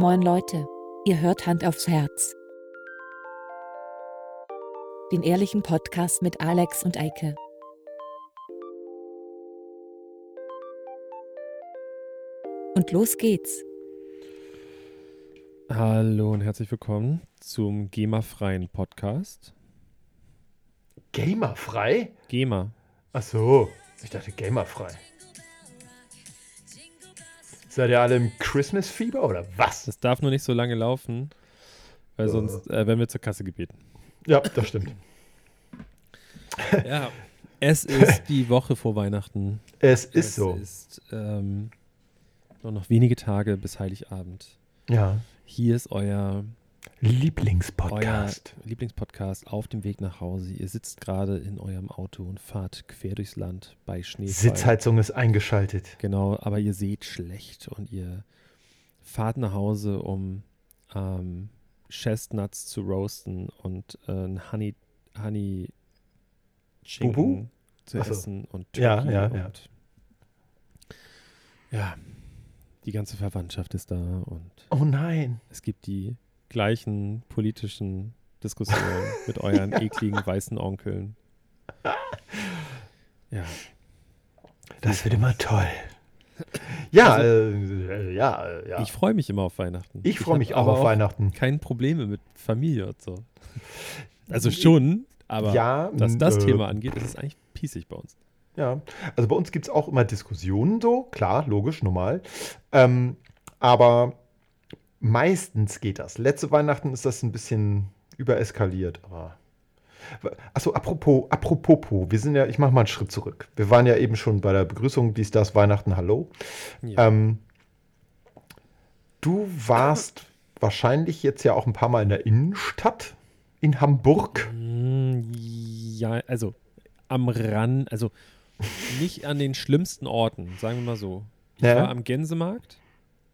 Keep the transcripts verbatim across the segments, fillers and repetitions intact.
Moin Leute, ihr hört Hand aufs Herz. Den ehrlichen Podcast mit Alex und Eike. Und los geht's. Hallo und herzlich willkommen zum GEMA-freien Podcast. GEMA-frei? GEMA. Ach so, ich dachte GEMA-frei. Seid ihr alle im Christmas-Fieber oder was? Das darf nur nicht so lange laufen, weil sonst äh, werden wir zur Kasse gebeten. Ja, das stimmt. Ja, es ist die Woche vor Weihnachten. Es ist es so. Es ist ähm, nur noch wenige Tage bis Heiligabend. Ja. Hier ist euer Lieblingspodcast. Euer Lieblingspodcast auf dem Weg nach Hause. Ihr sitzt gerade in eurem Auto und fahrt quer durchs Land bei Schneefall. Sitzheizung ist eingeschaltet. Genau, aber ihr seht schlecht und ihr fahrt nach Hause, um ähm, Chestnuts zu roasten und äh, ein Honey, Honey Chicken zu Achso. essen und Turkey ja, ja, und ja. ja, die ganze Verwandtschaft ist da und oh nein, es gibt die gleichen politischen Diskussionen mit euren ekligen weißen Onkeln. Ja, das wird immer toll. Ja, also, äh, ja, ja. Ich freue mich immer auf Weihnachten. Ich freue mich auch auf Weihnachten. Kein Probleme mit Familie und so. Also schon, aber ja, was das äh, Thema angeht, ist es eigentlich pießig bei uns. Ja, also bei uns gibt es auch immer Diskussionen so, klar, logisch, normal. Ähm, aber meistens geht das. Letzte Weihnachten ist das ein bisschen übereskaliert, aber achso, apropos, apropos, wir sind ja, ich mache mal einen Schritt zurück. Wir waren ja eben schon bei der Begrüßung, dies, das, Weihnachten, hallo. Ja. Ähm, du warst wahrscheinlich jetzt ja auch ein paar Mal in der Innenstadt in Hamburg. Ja, also am Rand, also nicht an den schlimmsten Orten, sagen wir mal so. Ich ja. war am Gänsemarkt.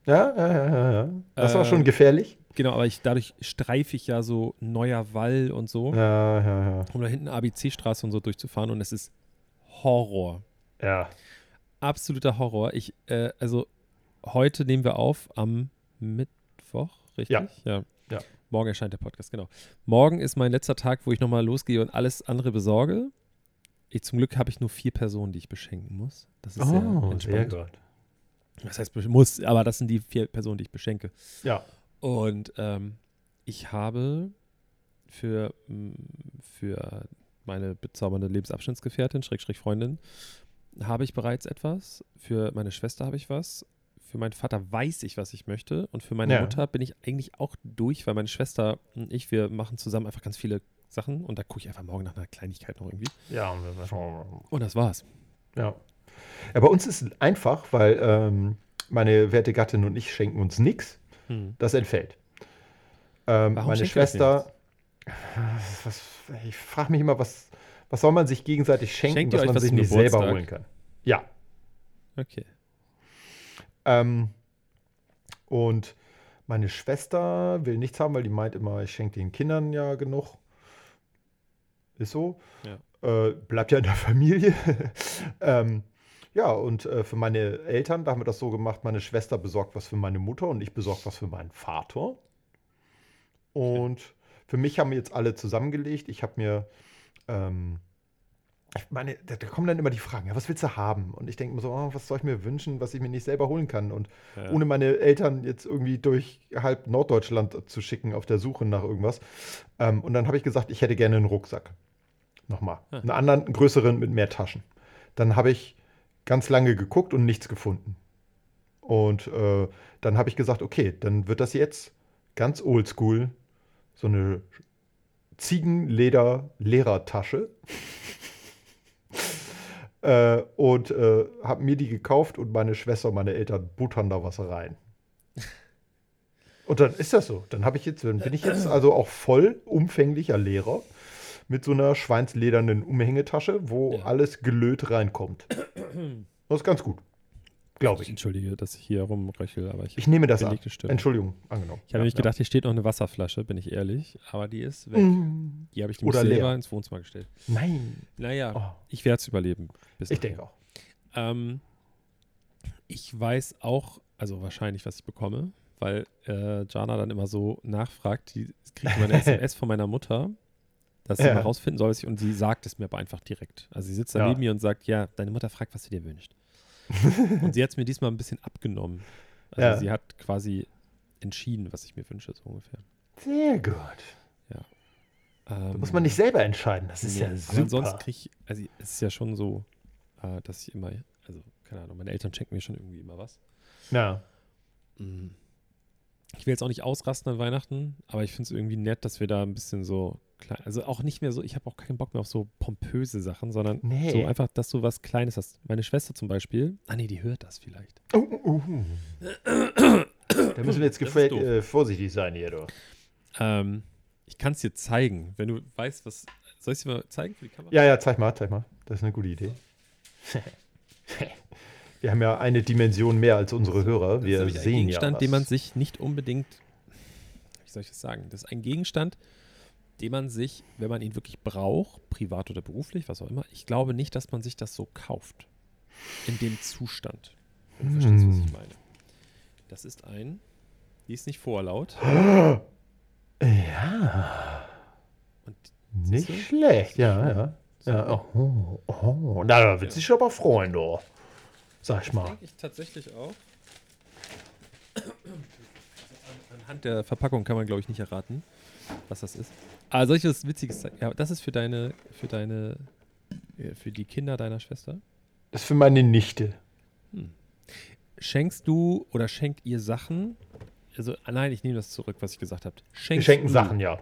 Ja, ja, ja, ja. Das war äh, schon gefährlich. Genau, aber ich, dadurch streife ich ja so Neuer Wall und so, ja, ja, ja. um da hinten A B C-Straße und so durchzufahren, und es ist Horror. Ja. Absoluter Horror. Ich, äh, also heute nehmen wir auf am Mittwoch, richtig? Ja. ja. ja. Morgen erscheint der Podcast, genau. Morgen ist mein letzter Tag, wo ich nochmal losgehe und alles andere besorge. Ich, zum Glück habe ich nur vier Personen, die ich beschenken muss. Das ist oh, sehr entspannt. Sehr gut. Das heißt, muss, aber das sind die vier Personen, die ich beschenke. Ja. Und ähm, ich habe für, für meine bezaubernde Lebensabschnittsgefährtin, Schrägstrich Freundin, habe ich bereits etwas. Für meine Schwester habe ich was. Für meinen Vater weiß ich, was ich möchte. Und für meine ja. Mutter bin ich eigentlich auch durch, weil meine Schwester und ich, wir machen zusammen einfach ganz viele Sachen. Und da gucke ich einfach morgen nach einer Kleinigkeit noch irgendwie. Ja. Und, und das war's. Ja. Ja, bei uns ist es einfach, weil ähm, meine werte Gattin und ich schenken uns nichts. Hm. Das entfällt. Ähm, meine Schwester, was, ich frage mich immer, was, was soll man sich gegenseitig schenken, was man sich nicht selber holen kann. Ja. Okay. Ähm, und meine Schwester will nichts haben, weil die meint immer, ich schenke den Kindern ja genug. Ist so. Ja. Äh, bleibt ja in der Familie. ähm, ja, und äh, für meine Eltern, da haben wir das so gemacht, meine Schwester besorgt was für meine Mutter und ich besorgt was für meinen Vater. Und okay. für mich haben wir jetzt alle zusammengelegt. Ich habe mir, ähm, ich meine, da, da kommen dann immer die Fragen, ja, was willst du haben? Und ich denke mir so, oh, was soll ich mir wünschen, was ich mir nicht selber holen kann? Und ja. ohne meine Eltern jetzt irgendwie durch halb Norddeutschland zu schicken auf der Suche nach irgendwas. Ähm, und dann habe ich gesagt, ich hätte gerne einen Rucksack. Nochmal. Einen anderen, einen größeren mit mehr Taschen. Dann habe ich ganz lange geguckt und nichts gefunden. Und äh, dann habe ich gesagt, okay, dann wird das jetzt ganz oldschool so eine Ziegenleder-Lehrertasche. äh, und äh, habe mir die gekauft und meine Schwester und meine Eltern buttern da was rein. Und dann ist das so. Dann habe ich jetzt, dann bin ich jetzt also auch voll umfänglicher Lehrer. Mit so einer schweinsledernen Umhängetasche, wo ja. alles gelöt reinkommt. Das ist ganz gut, glaube ich. Ich entschuldige, dass ich hier rumröchel, aber ich, ich nehme das an. Entschuldigung, angenommen. Ich habe ja, nämlich ja. gedacht, hier steht noch eine Wasserflasche, bin ich ehrlich, aber die ist weg. Mm. Die habe ich nämlich selber leer. Ins Wohnzimmer gestellt. Nein. Naja, oh. ich werde es überleben. Bis ich denke auch. Ähm, ich weiß auch, also wahrscheinlich, was ich bekomme, weil äh, Jana dann immer so nachfragt, die kriegt immer eine S M S von meiner Mutter, dass sie ja. mal rausfinden soll, und sie sagt es mir aber einfach direkt. Also sie sitzt da ja. neben mir und sagt, ja, deine Mutter fragt, was sie dir wünscht. Und sie hat es mir diesmal ein bisschen abgenommen. Also ja. sie hat quasi entschieden, was ich mir wünsche, so ungefähr. Sehr gut. Ja. Ähm, da muss man nicht selber entscheiden, das ist nee, ja super. Ansonsten kriege ich, also es ist ja schon so, äh, dass ich immer, also keine Ahnung, meine Eltern schenken mir schon irgendwie immer was. Ja. Ich will jetzt auch nicht ausrasten an Weihnachten, aber ich finde es irgendwie nett, dass wir da ein bisschen so, klein, also auch nicht mehr so, ich habe auch keinen Bock mehr auf so pompöse Sachen, sondern nee. so einfach, dass du was Kleines hast. Meine Schwester zum Beispiel, ah nee, die hört das vielleicht. Oh, oh, oh. Da müssen wir jetzt gefällt, äh, vorsichtig sein hier, du. Ähm, ich kann es dir zeigen, wenn du weißt, was, soll ich es dir mal zeigen für die Kamera? Ja, ja, zeig mal, zeig mal, das ist eine gute Idee. Wir haben ja eine Dimension mehr als unsere Hörer. Wir das ist sehen ein Gegenstand, ja was. den man sich nicht unbedingt, wie soll ich das sagen? Das ist ein Gegenstand, den man sich, wenn man ihn wirklich braucht, privat oder beruflich, was auch immer, ich glaube nicht, dass man sich das so kauft. In dem Zustand. Wenn du hm. verstehst, was ich meine. Das ist ein, die ist nicht vorlaut. Ja. Und, nicht du? schlecht, ja, ja. So. ja. Oh, oh. Na, da wird ja. sich aber freuen, du. Sag ich mal. Das denke ich tatsächlich auch. Anhand der Verpackung kann man, glaube ich, nicht erraten, was das ist. Ah, soll ich was Witziges zeigen? Ja, das ist für deine, für deine, für die Kinder deiner Schwester? Das ist für meine Nichte. Hm. Schenkst du oder schenkt ihr Sachen? Also, ah, nein, ich nehme das zurück, was ich gesagt habe. Wir schenken du, Sachen, ja.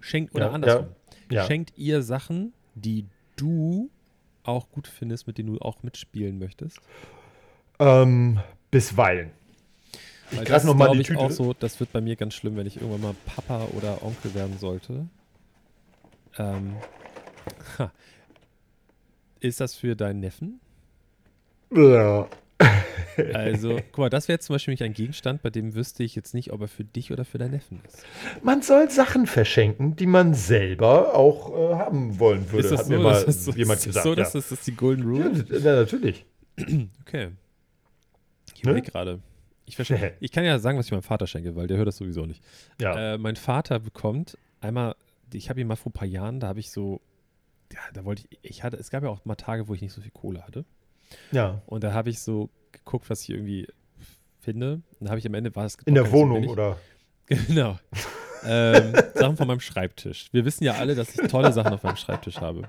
Schenkt, oder ja, andersrum. Ja, ja. Schenkt ihr Sachen, die du auch gut findest, mit denen du auch mitspielen möchtest? Ähm, bisweilen. Ich Weil das nochmal die Tüte. Auch so, das wird bei mir ganz schlimm, wenn ich irgendwann mal Papa oder Onkel werden sollte. Ähm, ha. Ist das für deinen Neffen? Ja. Also, guck mal, das wäre jetzt zum Beispiel ein Gegenstand, bei dem wüsste ich jetzt nicht, ob er für dich oder für deinen Neffen ist. Man soll Sachen verschenken, die man selber auch äh, haben wollen würde, ist das hat so, mir mal das so, jemand ist gesagt. so, dass ja. das, das die Golden Rule ist? Ja, ja, natürlich. Okay. Ich ne? gerade. Ich, ich kann ja sagen, was ich meinem Vater schenke, weil der hört das sowieso nicht. Ja. Äh, mein Vater bekommt einmal, ich habe ihn mal vor ein paar Jahren, da habe ich so, ja, da wollte ich, ich hatte, es gab ja auch mal Tage, wo ich nicht so viel Kohle hatte. Ja. Und da habe ich so geguckt, was ich irgendwie finde. Und da habe ich am Ende, war es in der Wohnung, so oder? Genau. ähm, Sachen von meinem Schreibtisch. Wir wissen ja alle, dass ich tolle Sachen auf meinem Schreibtisch habe.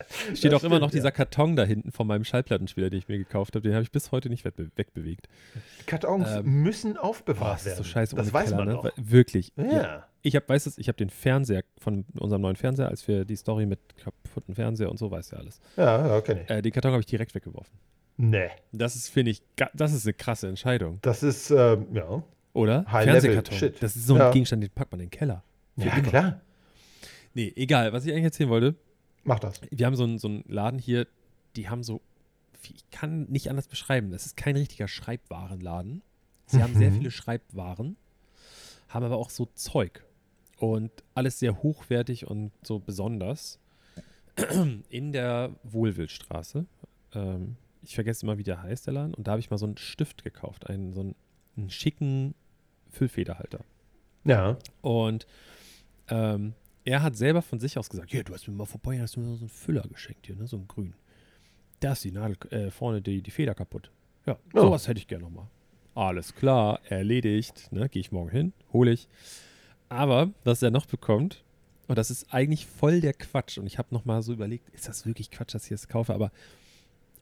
Steht das auch stimmt, immer noch ja. dieser Karton da hinten von meinem Schallplattenspieler, den ich mir gekauft habe. Den habe ich bis heute nicht wegbe- wegbewegt. Kartons ähm, müssen aufbewahrt oh, werden. So scheiße, das weiß Keller, man doch. Ne? Wirklich. Ja. Ja. Ich habe weißt du, ich habe den Fernseher von unserem neuen Fernseher, als wir die Story mit kaputten Fernseher und so, weißt du ja alles. Ja, okay. Äh, den Karton habe ich direkt weggeworfen. Nee. Das ist, finde ich, das ist eine krasse Entscheidung. Das ist, ähm, ja. Oder? Fernsehkarton. Shit. Das ist so ein ja. Gegenstand, den packt man in den Keller. Für ja, immer. Klar. Nee, egal. Was ich eigentlich erzählen wollte. Mach das. Wir haben so einen, so einen Laden hier, die haben so, ich kann nicht anders beschreiben, das ist kein richtiger Schreibwarenladen. Sie mhm. haben sehr viele Schreibwaren, haben aber auch so Zeug. Und alles sehr hochwertig und so besonders. In der Wohlwildstraße, ähm, ich vergesse immer, wie der heißt, der Laden. Und da habe ich mal so einen Stift gekauft, einen so einen, einen schicken Füllfederhalter. Ja. Und ähm, er hat selber von sich aus gesagt, ja, du hast mir mal vorbei, hast du mir so einen Füller geschenkt hier, ne, so einen grünen. Da ist die Nadel, äh, vorne die, die Feder kaputt. Ja, oh. sowas hätte ich gerne nochmal. Alles klar, erledigt, ne, gehe ich morgen hin, hole ich. Aber, was er noch bekommt, und das ist eigentlich voll der Quatsch, und ich habe nochmal so überlegt, ist das wirklich Quatsch, dass ich das kaufe, aber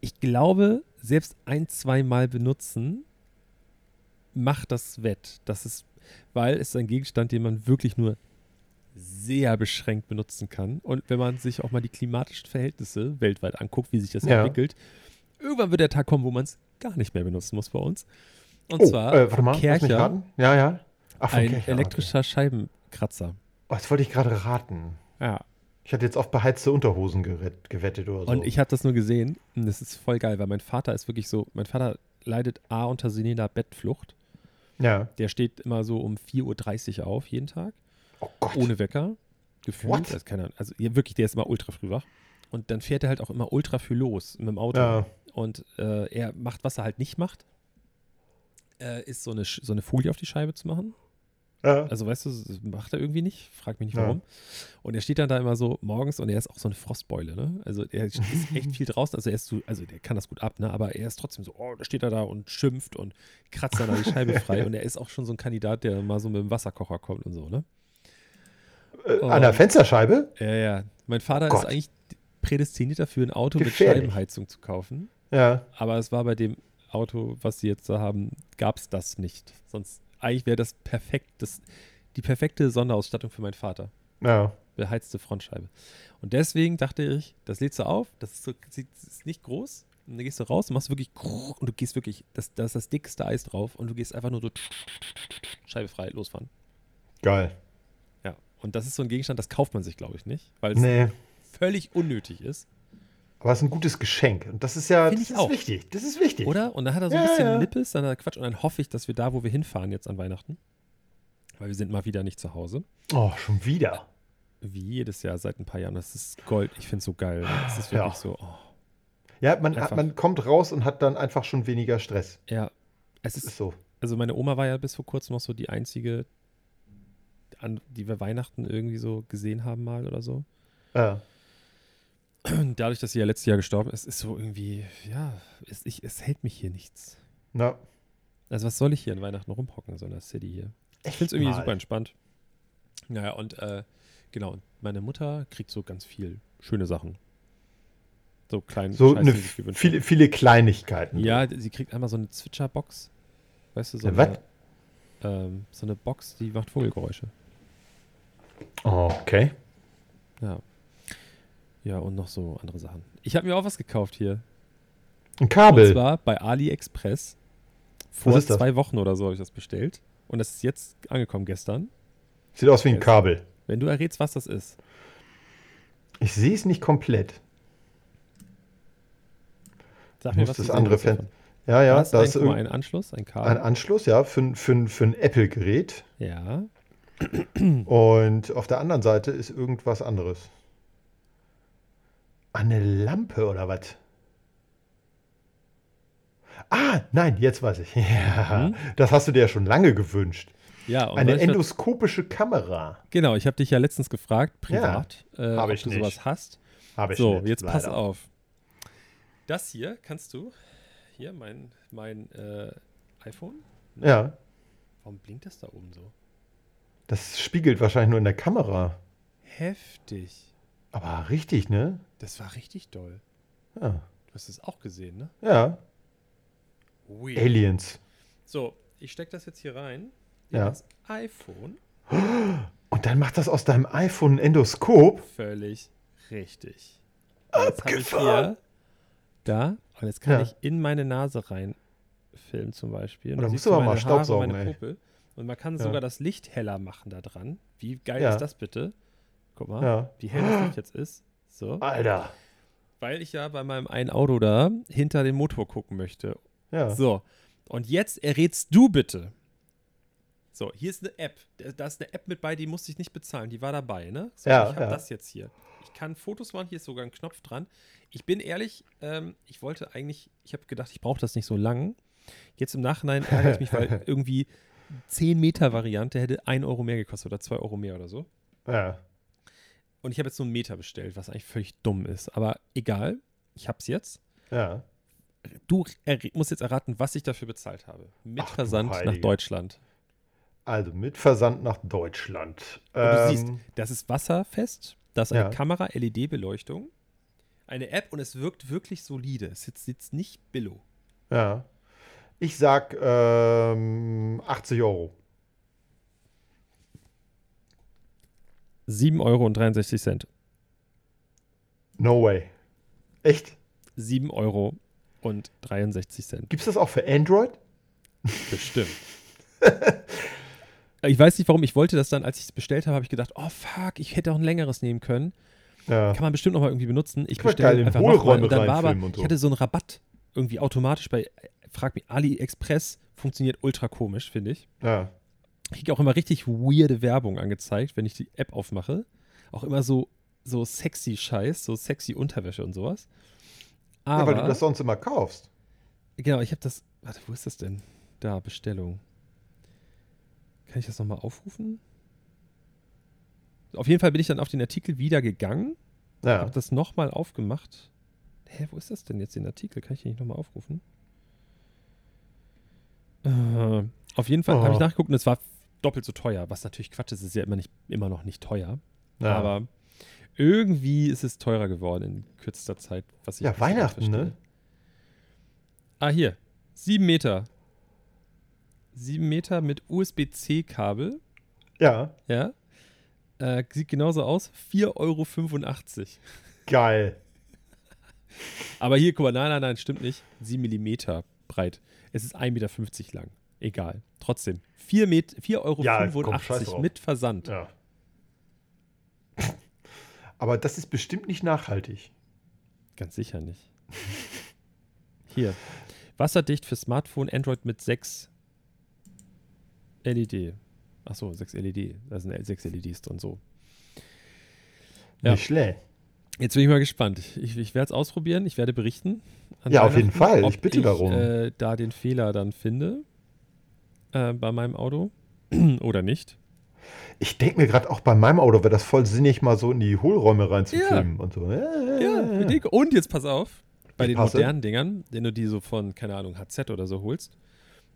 ich glaube, selbst ein, zweimal benutzen macht das wett. Das ist, weil es ein Gegenstand, den man wirklich nur sehr beschränkt benutzen kann. Und wenn man sich auch mal die klimatischen Verhältnisse weltweit anguckt, wie sich das ja. entwickelt, irgendwann wird der Tag kommen, wo man es gar nicht mehr benutzen muss bei uns. Und oh, zwar äh, warte mal, Kärcher, ja, ja. Ach, ein Kärcher, elektrischer okay. Scheibenkratzer. Oh, das wollte ich gerade raten. Ja. Ich hatte jetzt auf beheizte Unterhosen gewettet oder so. Und ich habe das nur gesehen. Und das ist voll geil, weil mein Vater ist wirklich so, mein Vater leidet A unter seniler Bettflucht. Ja. Der steht immer so um vier Uhr dreißig auf jeden Tag. Oh Gott. Ohne Wecker. Gefühlt. Also, keine Ahnung, also wirklich, der ist immer ultra früh wach. Und dann fährt er halt auch immer ultra früh los mit dem Auto. Ja. Und äh, er macht, was er halt nicht macht. äh, ist, so eine, so eine Folie auf die Scheibe zu machen. Ja. Also weißt du, das macht er irgendwie nicht, frag mich nicht warum. Ja. Und er steht dann da immer so morgens und er ist auch so eine Frostbeule, ne? Also er ist echt viel draußen, also er ist so, also der kann das gut ab, ne? Aber er ist trotzdem so, oh, da steht er da und schimpft und kratzt dann da die Scheibe frei und er ist auch schon so ein Kandidat, der mal so mit dem Wasserkocher kommt und so, ne? Äh, an der Fensterscheibe? Ja, ja. Mein Vater Gott. ist eigentlich prädestiniert dafür, ein Auto mit Scheibenheizung zu kaufen. Ja. Aber es war bei dem Auto, was sie jetzt da haben, gab es das nicht. Sonst eigentlich wäre das perfekt, das, die perfekte Sonderausstattung für meinen Vater. Ja. Beheizte Frontscheibe. Und deswegen dachte ich, das lädst du auf, das ist, so, das ist nicht groß. Und dann gehst du raus und machst wirklich und du gehst wirklich, das, das ist das dickste Eis drauf und du gehst einfach nur so Scheibe frei losfahren. Geil. Ja, und das ist so ein Gegenstand, das kauft man sich, glaube ich, nicht, weil es nee. völlig unnötig ist. Aber es ist ein gutes Geschenk. Und das ist ja das ist wichtig. Das ist wichtig. Oder? Und dann hat er so ein ja, bisschen ja. Nippes, dann hat er Quatsch. Und dann hoffe ich, dass wir da, wo wir hinfahren jetzt an Weihnachten, weil wir sind mal wieder nicht zu Hause. Oh, schon wieder? Wie jedes Jahr seit ein paar Jahren. Das ist Gold. Ich finde es so geil. Das ist wirklich ja. so. Oh. Ja, man, hat, man kommt raus und hat dann einfach schon weniger Stress. Ja. Es ist, ist so. Also meine Oma war ja bis vor kurzem noch so die einzige, an, die wir Weihnachten irgendwie so gesehen haben mal oder so. Ja. Dadurch, dass sie ja letztes Jahr gestorben ist, ist so irgendwie, ja, es, ich, es hält mich hier nichts. Na. Also was soll ich hier an Weihnachten rumhocken, so in der City hier? Ich finde es irgendwie super entspannt. Naja, und äh, genau, meine Mutter kriegt so ganz viel schöne Sachen. So kleine so Scheiße, eine, die sich gewünscht viele, hat. Viele Kleinigkeiten. Ja, sie kriegt einmal so eine Zwitscherbox. Weißt du, so, ja, eine, ähm, so eine Box, die macht Vogelgeräusche. Oh, okay. Ja. Ja, und noch so andere Sachen. Ich habe mir auch was gekauft hier. Ein Kabel. Und zwar bei AliExpress. Vor zwei Wochen oder so habe ich das bestellt. Und das ist jetzt angekommen gestern. Sieht aus wie ein Kabel. Wenn du errätst, was das ist. Ich sehe es nicht komplett. Sag mir, was das andere Fan. Ja, ja. Da ist ein Anschluss, ein Kabel. Ein Anschluss, ja, für, für, für ein Apple-Gerät. Ja. Und auf der anderen Seite ist irgendwas anderes. Eine Lampe oder was? Ah, nein, jetzt weiß ich. Ja, mhm. Das hast du dir ja schon lange gewünscht. Ja, und eine endoskopische hab... Kamera. Genau, ich habe dich ja letztens gefragt, privat, ja, äh, ob ich du nicht. sowas hast. Habe ich so, nicht. So, jetzt leider. Pass auf. Das hier kannst du, hier mein, mein äh, iPhone. Na, ja. Warum blinkt das da oben so? Das spiegelt wahrscheinlich nur in der Kamera. Heftig. Aber richtig, ne? Das war richtig doll. Ja. Du hast es auch gesehen, ne? Ja. Weird. Aliens. So, ich stecke das jetzt hier rein. In ja. das iPhone. Und dann macht das aus deinem iPhone ein Endoskop? Völlig richtig. Abgefahren. Da. Und jetzt kann ja. ich in meine Nase reinfilmen zum Beispiel. Und da musst du aber mal Staubsaugen, meine Popel. Und man kann ja. sogar das Licht heller machen da dran. Wie geil ja. ist das bitte? Guck mal, ja. wie hell das Licht jetzt ist. So. Alter. Weil ich ja bei meinem einen Auto da hinter den Motor gucken möchte. Ja. So. Und jetzt errätst du bitte. So, hier ist eine App. Da ist eine App mit bei, die musste ich nicht bezahlen. Die war dabei, ne? So, ja, ich habe ja. das jetzt hier. Ich kann Fotos machen. Hier ist sogar ein Knopf dran. Ich bin ehrlich, ähm, ich wollte eigentlich, ich habe gedacht, ich brauche das nicht so lang. Jetzt im Nachhinein ärgere ich mich, weil irgendwie zehn Meter Variante hätte ein Euro mehr gekostet oder zwei Euro mehr oder so. Ja. Und ich habe jetzt so einen Meter bestellt, was eigentlich völlig dumm ist. Aber egal, ich hab's jetzt. Ja. Du er- musst jetzt erraten, was ich dafür bezahlt habe. Mit Ach, Versand nach Deutschland. Also mit Versand nach Deutschland. Und ähm, du siehst, das ist wasserfest, das ist eine ja. Kamera, L E D-Beleuchtung, eine App und es wirkt wirklich solide. Es sitzt, sitzt nicht Billo. Ja. Ich sag ähm, achtzig Euro. sieben Euro dreiundsechzig Cent. No way. Echt? sieben Euro dreiundsechzig Cent. Gibt's das auch für Android? Bestimmt. Ich weiß nicht, warum. Ich wollte das dann, als ich es bestellt habe, habe ich gedacht, oh fuck, ich hätte auch ein längeres nehmen können. Ja. Kann man bestimmt noch mal irgendwie benutzen. Ich bestelle einfach nochmal. Und dann war aber, so. ich hatte so einen Rabatt irgendwie automatisch bei, frag mich, AliExpress funktioniert ultra komisch, finde ich. Ja. Ich kriege auch immer richtig weirde Werbung angezeigt, wenn ich die App aufmache. Auch immer so, so sexy Scheiß, so sexy Unterwäsche und sowas. Aber, ja, weil du das sonst immer kaufst. Genau, ich habe das. Warte, wo ist das denn? Da, Bestellung. Kann ich das nochmal aufrufen? Auf jeden Fall bin ich dann auf den Artikel wieder gegangen. Ja. Habe das nochmal aufgemacht. Hä, wo ist das denn jetzt, den Artikel? Kann ich den nicht nochmal aufrufen? Äh, auf jeden Fall oh. habe ich nachgeguckt und es war doppelt so teuer. Was natürlich Quatsch ist, ist ja immer, nicht, immer noch nicht teuer. Ja. Aber irgendwie ist es teurer geworden in kürzester Zeit. Was ich ja, Weihnachten, verstehe. Ne? Ah, hier. Sieben Meter. Sieben Meter mit U S B C Kabel. Ja. Ja. Äh, sieht genauso aus. vier Euro fünfundachtzig. Geil. Aber hier, guck mal, nein, nein, nein, stimmt nicht. sieben Millimeter breit. Es ist ein Meter fünfzig lang. Egal. Trotzdem. vier Euro fünfundachtzig ja, komm, mit Versand. Ja. Aber das ist bestimmt nicht nachhaltig. Ganz sicher nicht. Hier. Wasserdicht für Smartphone, Android mit sechs L E D. Achso, sechs L E D. Da sind sechs L E Ds drin, so. Ja. Nicht schlecht. Jetzt bin ich mal gespannt. Ich, ich werde es ausprobieren. Ich werde berichten. Ja, auf jeden Fall. Ich bitte ich, darum. Äh, da den Fehler dann finde äh, bei meinem Auto oder nicht. Ich denke mir gerade auch bei meinem Auto wäre das voll sinnig, mal so in die Hohlräume reinzufilmen ja. und so. Ja, ja, ja, ja. Und jetzt pass auf, bei ich den passe. modernen Dingern, wenn du die so von, keine Ahnung, H Z oder so holst,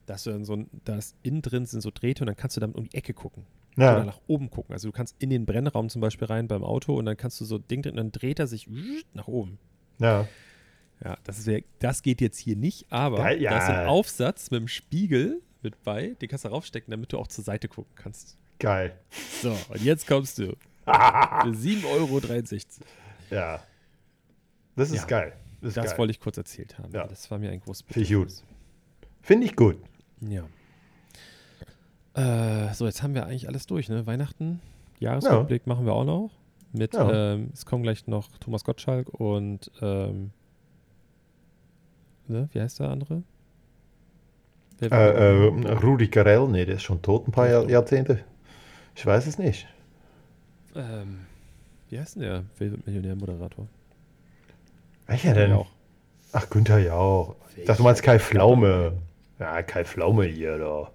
dass du dann so, da ist innen drin sind so Drähte und dann kannst du damit um die Ecke gucken. Ja. Oder nach oben gucken. Also du kannst in den Brennraum zum Beispiel rein beim Auto und dann kannst du so Ding drin und dann dreht er sich nach oben. Ja. Ja, das ist ja, das geht jetzt hier nicht, aber ja, ja. da ist ein Aufsatz mit dem Spiegel mit bei, den kannst du raufstecken, damit du auch zur Seite gucken kannst. Geil. So, und jetzt kommst du. Für sieben Euro dreiundsechzig. Ja. Das ist ja. geil. Das, ist das geil. wollte ich kurz erzählt haben. Ja. Das war mir ein großes Bedürfnis. Finde ich gut. Ja. Äh, so, jetzt haben wir eigentlich alles durch, ne? Weihnachten, Jahresrückblick ja. machen wir auch noch. Mit, ja. ähm, es kommen gleich noch Thomas Gottschalk und, ähm, ne? Wie heißt der andere? Äh, äh, Rudi Carrell, nee, der ist schon tot ein paar Jahr, Jahrzehnte. Ich weiß es nicht. Ähm, wie heißt denn der Wer wird Millionär-Moderator? Welcher denn? Jauch. Ach, Günther Jauch. Ich dachte, du meinst Kai Pflaume. Ja, Kai Pflaume hier, da.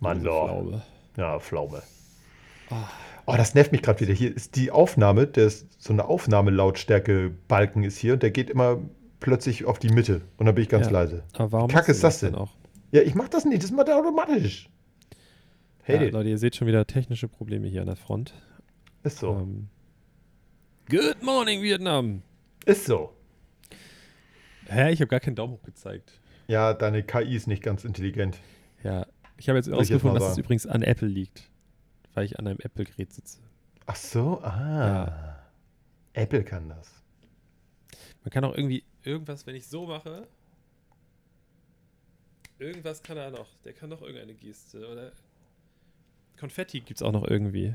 Mann, da. Ja, Pflaume. Oh. oh, das nervt mich gerade wieder. Hier ist die Aufnahme, der ist so eine Aufnahmelautstärke-Balken ist hier und der geht immer plötzlich auf die Mitte und dann bin ich ganz ja. leise. Aber warum Kacke ist das denn? Auch? Ja, ich mach das nicht, das macht er automatisch. Hey, ja, Leute, ihr seht schon wieder technische Probleme hier an der Front. Ist so. Ähm, Good morning, Vietnam. Ist so. Hä, ich habe gar keinen Daumen hoch gezeigt. Ja, deine K I ist nicht ganz intelligent. Ja, ich habe jetzt herausgefunden, dass es übrigens an Apple liegt, weil ich an einem Apple-Gerät sitze. Ach so, ah. Ja. Apple kann das. Man kann auch irgendwie irgendwas, wenn ich so mache, irgendwas kann er noch. Der kann noch irgendeine Geste. Oder Konfetti gibt's auch noch irgendwie.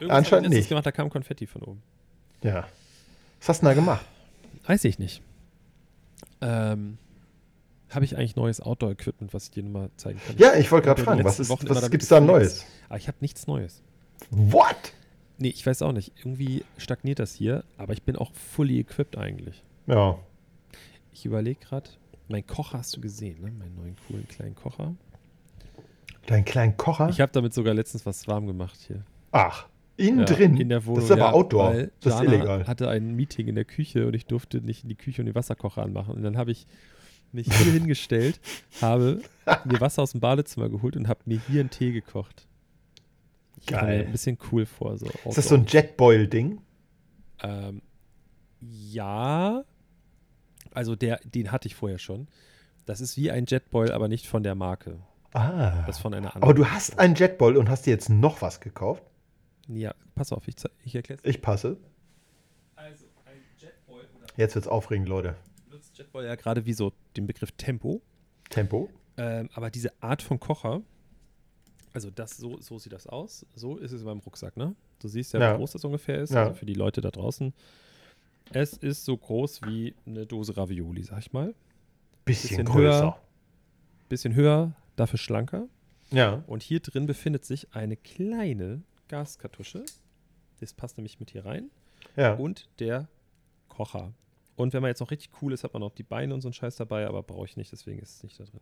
Irgendwas Anscheinend nicht. Gemacht, da kam Konfetti von oben. Ja. Was hast du denn da gemacht? Weiß ich nicht. Ähm, habe ich eigentlich neues Outdoor-Equipment, was ich dir nochmal zeigen kann? Ja, ich wollte gerade fragen, was, was gibt es da Neues? Aber ich habe nichts Neues. What? Nee, ich weiß auch nicht. Irgendwie stagniert das hier, aber ich bin auch fully equipped eigentlich. Ja. Ich überlege gerade, mein Kocher hast du gesehen, ne? Meinen neuen coolen kleinen Kocher. Deinen kleinen Kocher? Ich habe damit sogar letztens was warm gemacht hier. Ach, innen ja, drin? In der Wohnung. Das ist aber ja, Outdoor. Das ist illegal. Ich hatte ein Meeting in der Küche und ich durfte nicht in die Küche und den Wasserkocher anmachen. Und dann habe ich mich hier hingestellt, habe mir Wasser aus dem Badezimmer geholt und habe mir hier einen Tee gekocht. Geil. Mir ein bisschen cool vor. So ist das so ein Jetboil-Ding? Ähm, ja. Also der, den hatte ich vorher schon. Das ist wie ein Jetboil, aber nicht von der Marke. Ah. Das ist von einer anderen. Aber du hast einen Jetboil und hast dir jetzt noch was gekauft? Ja, pass auf, ich, ich erkläre es. Ich passe. Also ein Jetboil. Oder jetzt wird's aufregend, Leute. Du nutzt Jetboil ja gerade wie so den Begriff Tempo. Tempo. Ähm, aber diese Art von Kocher. Also das, so, so sieht das aus. So ist es in meinem Rucksack, ne? Du siehst ja, ja. wie groß das ungefähr ist. Ja. Also für die Leute da draußen. Es ist so groß wie eine Dose Ravioli, sag ich mal. Bisschen, bisschen größer. Höher, bisschen höher, dafür schlanker. Ja. Und hier drin befindet sich eine kleine Gaskartusche. Das passt nämlich mit hier rein. Ja. Und der Kocher. Und wenn man jetzt noch richtig cool ist, hat man noch die Beine und so einen Scheiß dabei, aber brauche ich nicht, deswegen ist es nicht da drin.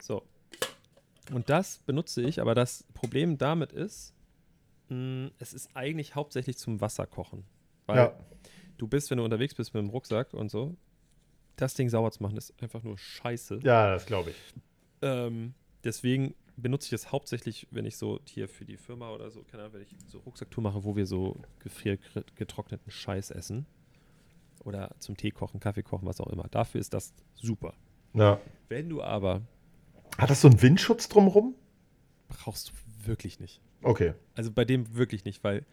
So. Und das benutze ich, aber das Problem damit ist, mh, es ist eigentlich hauptsächlich zum Wasserkochen. Weil ja. du bist, wenn du unterwegs bist mit dem Rucksack und so, das Ding sauer zu machen, ist einfach nur scheiße. Ja, das glaube ich. Ähm, deswegen benutze ich das hauptsächlich, wenn ich so hier für die Firma oder so, keine Ahnung, wenn ich so Rucksacktour mache, wo wir so gefriergetrockneten Scheiß essen. Oder zum Tee kochen, Kaffee kochen, was auch immer. Dafür ist das super. Ja. Wenn du aber... Hat das so einen Windschutz drumrum? Brauchst du wirklich nicht. Okay. Also bei dem wirklich nicht, weil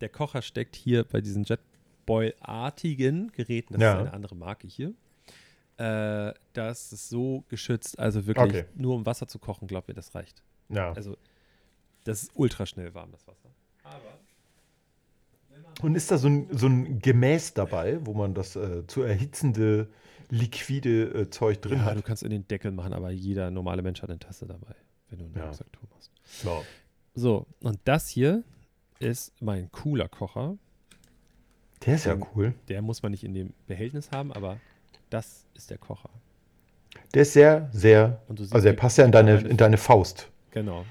der Kocher steckt hier bei diesen Jetboil-artigen Geräten, das ja. ist eine andere Marke hier, äh, das ist so geschützt, also wirklich okay. nur um Wasser zu kochen, glaubt mir, das reicht. Ja. Also das ist ultra schnell warm, das Wasser. Aber und ist da so ein, so ein Gemäß dabei, wo man das äh, zu erhitzende, liquide äh, Zeug drin ja, hat? Ja, du kannst in den Deckel machen, aber jeder normale Mensch hat eine Tasse dabei, wenn du einen ja. Rucksacktour machst. Wow. So, und das hier ist mein cooler Kocher. Der ist ähm, ja cool. Der muss man nicht in dem Behältnis haben, aber das ist der Kocher. Der ist sehr, sehr, und du siehst, also der passt ja in deine, in deine Faust. Genau.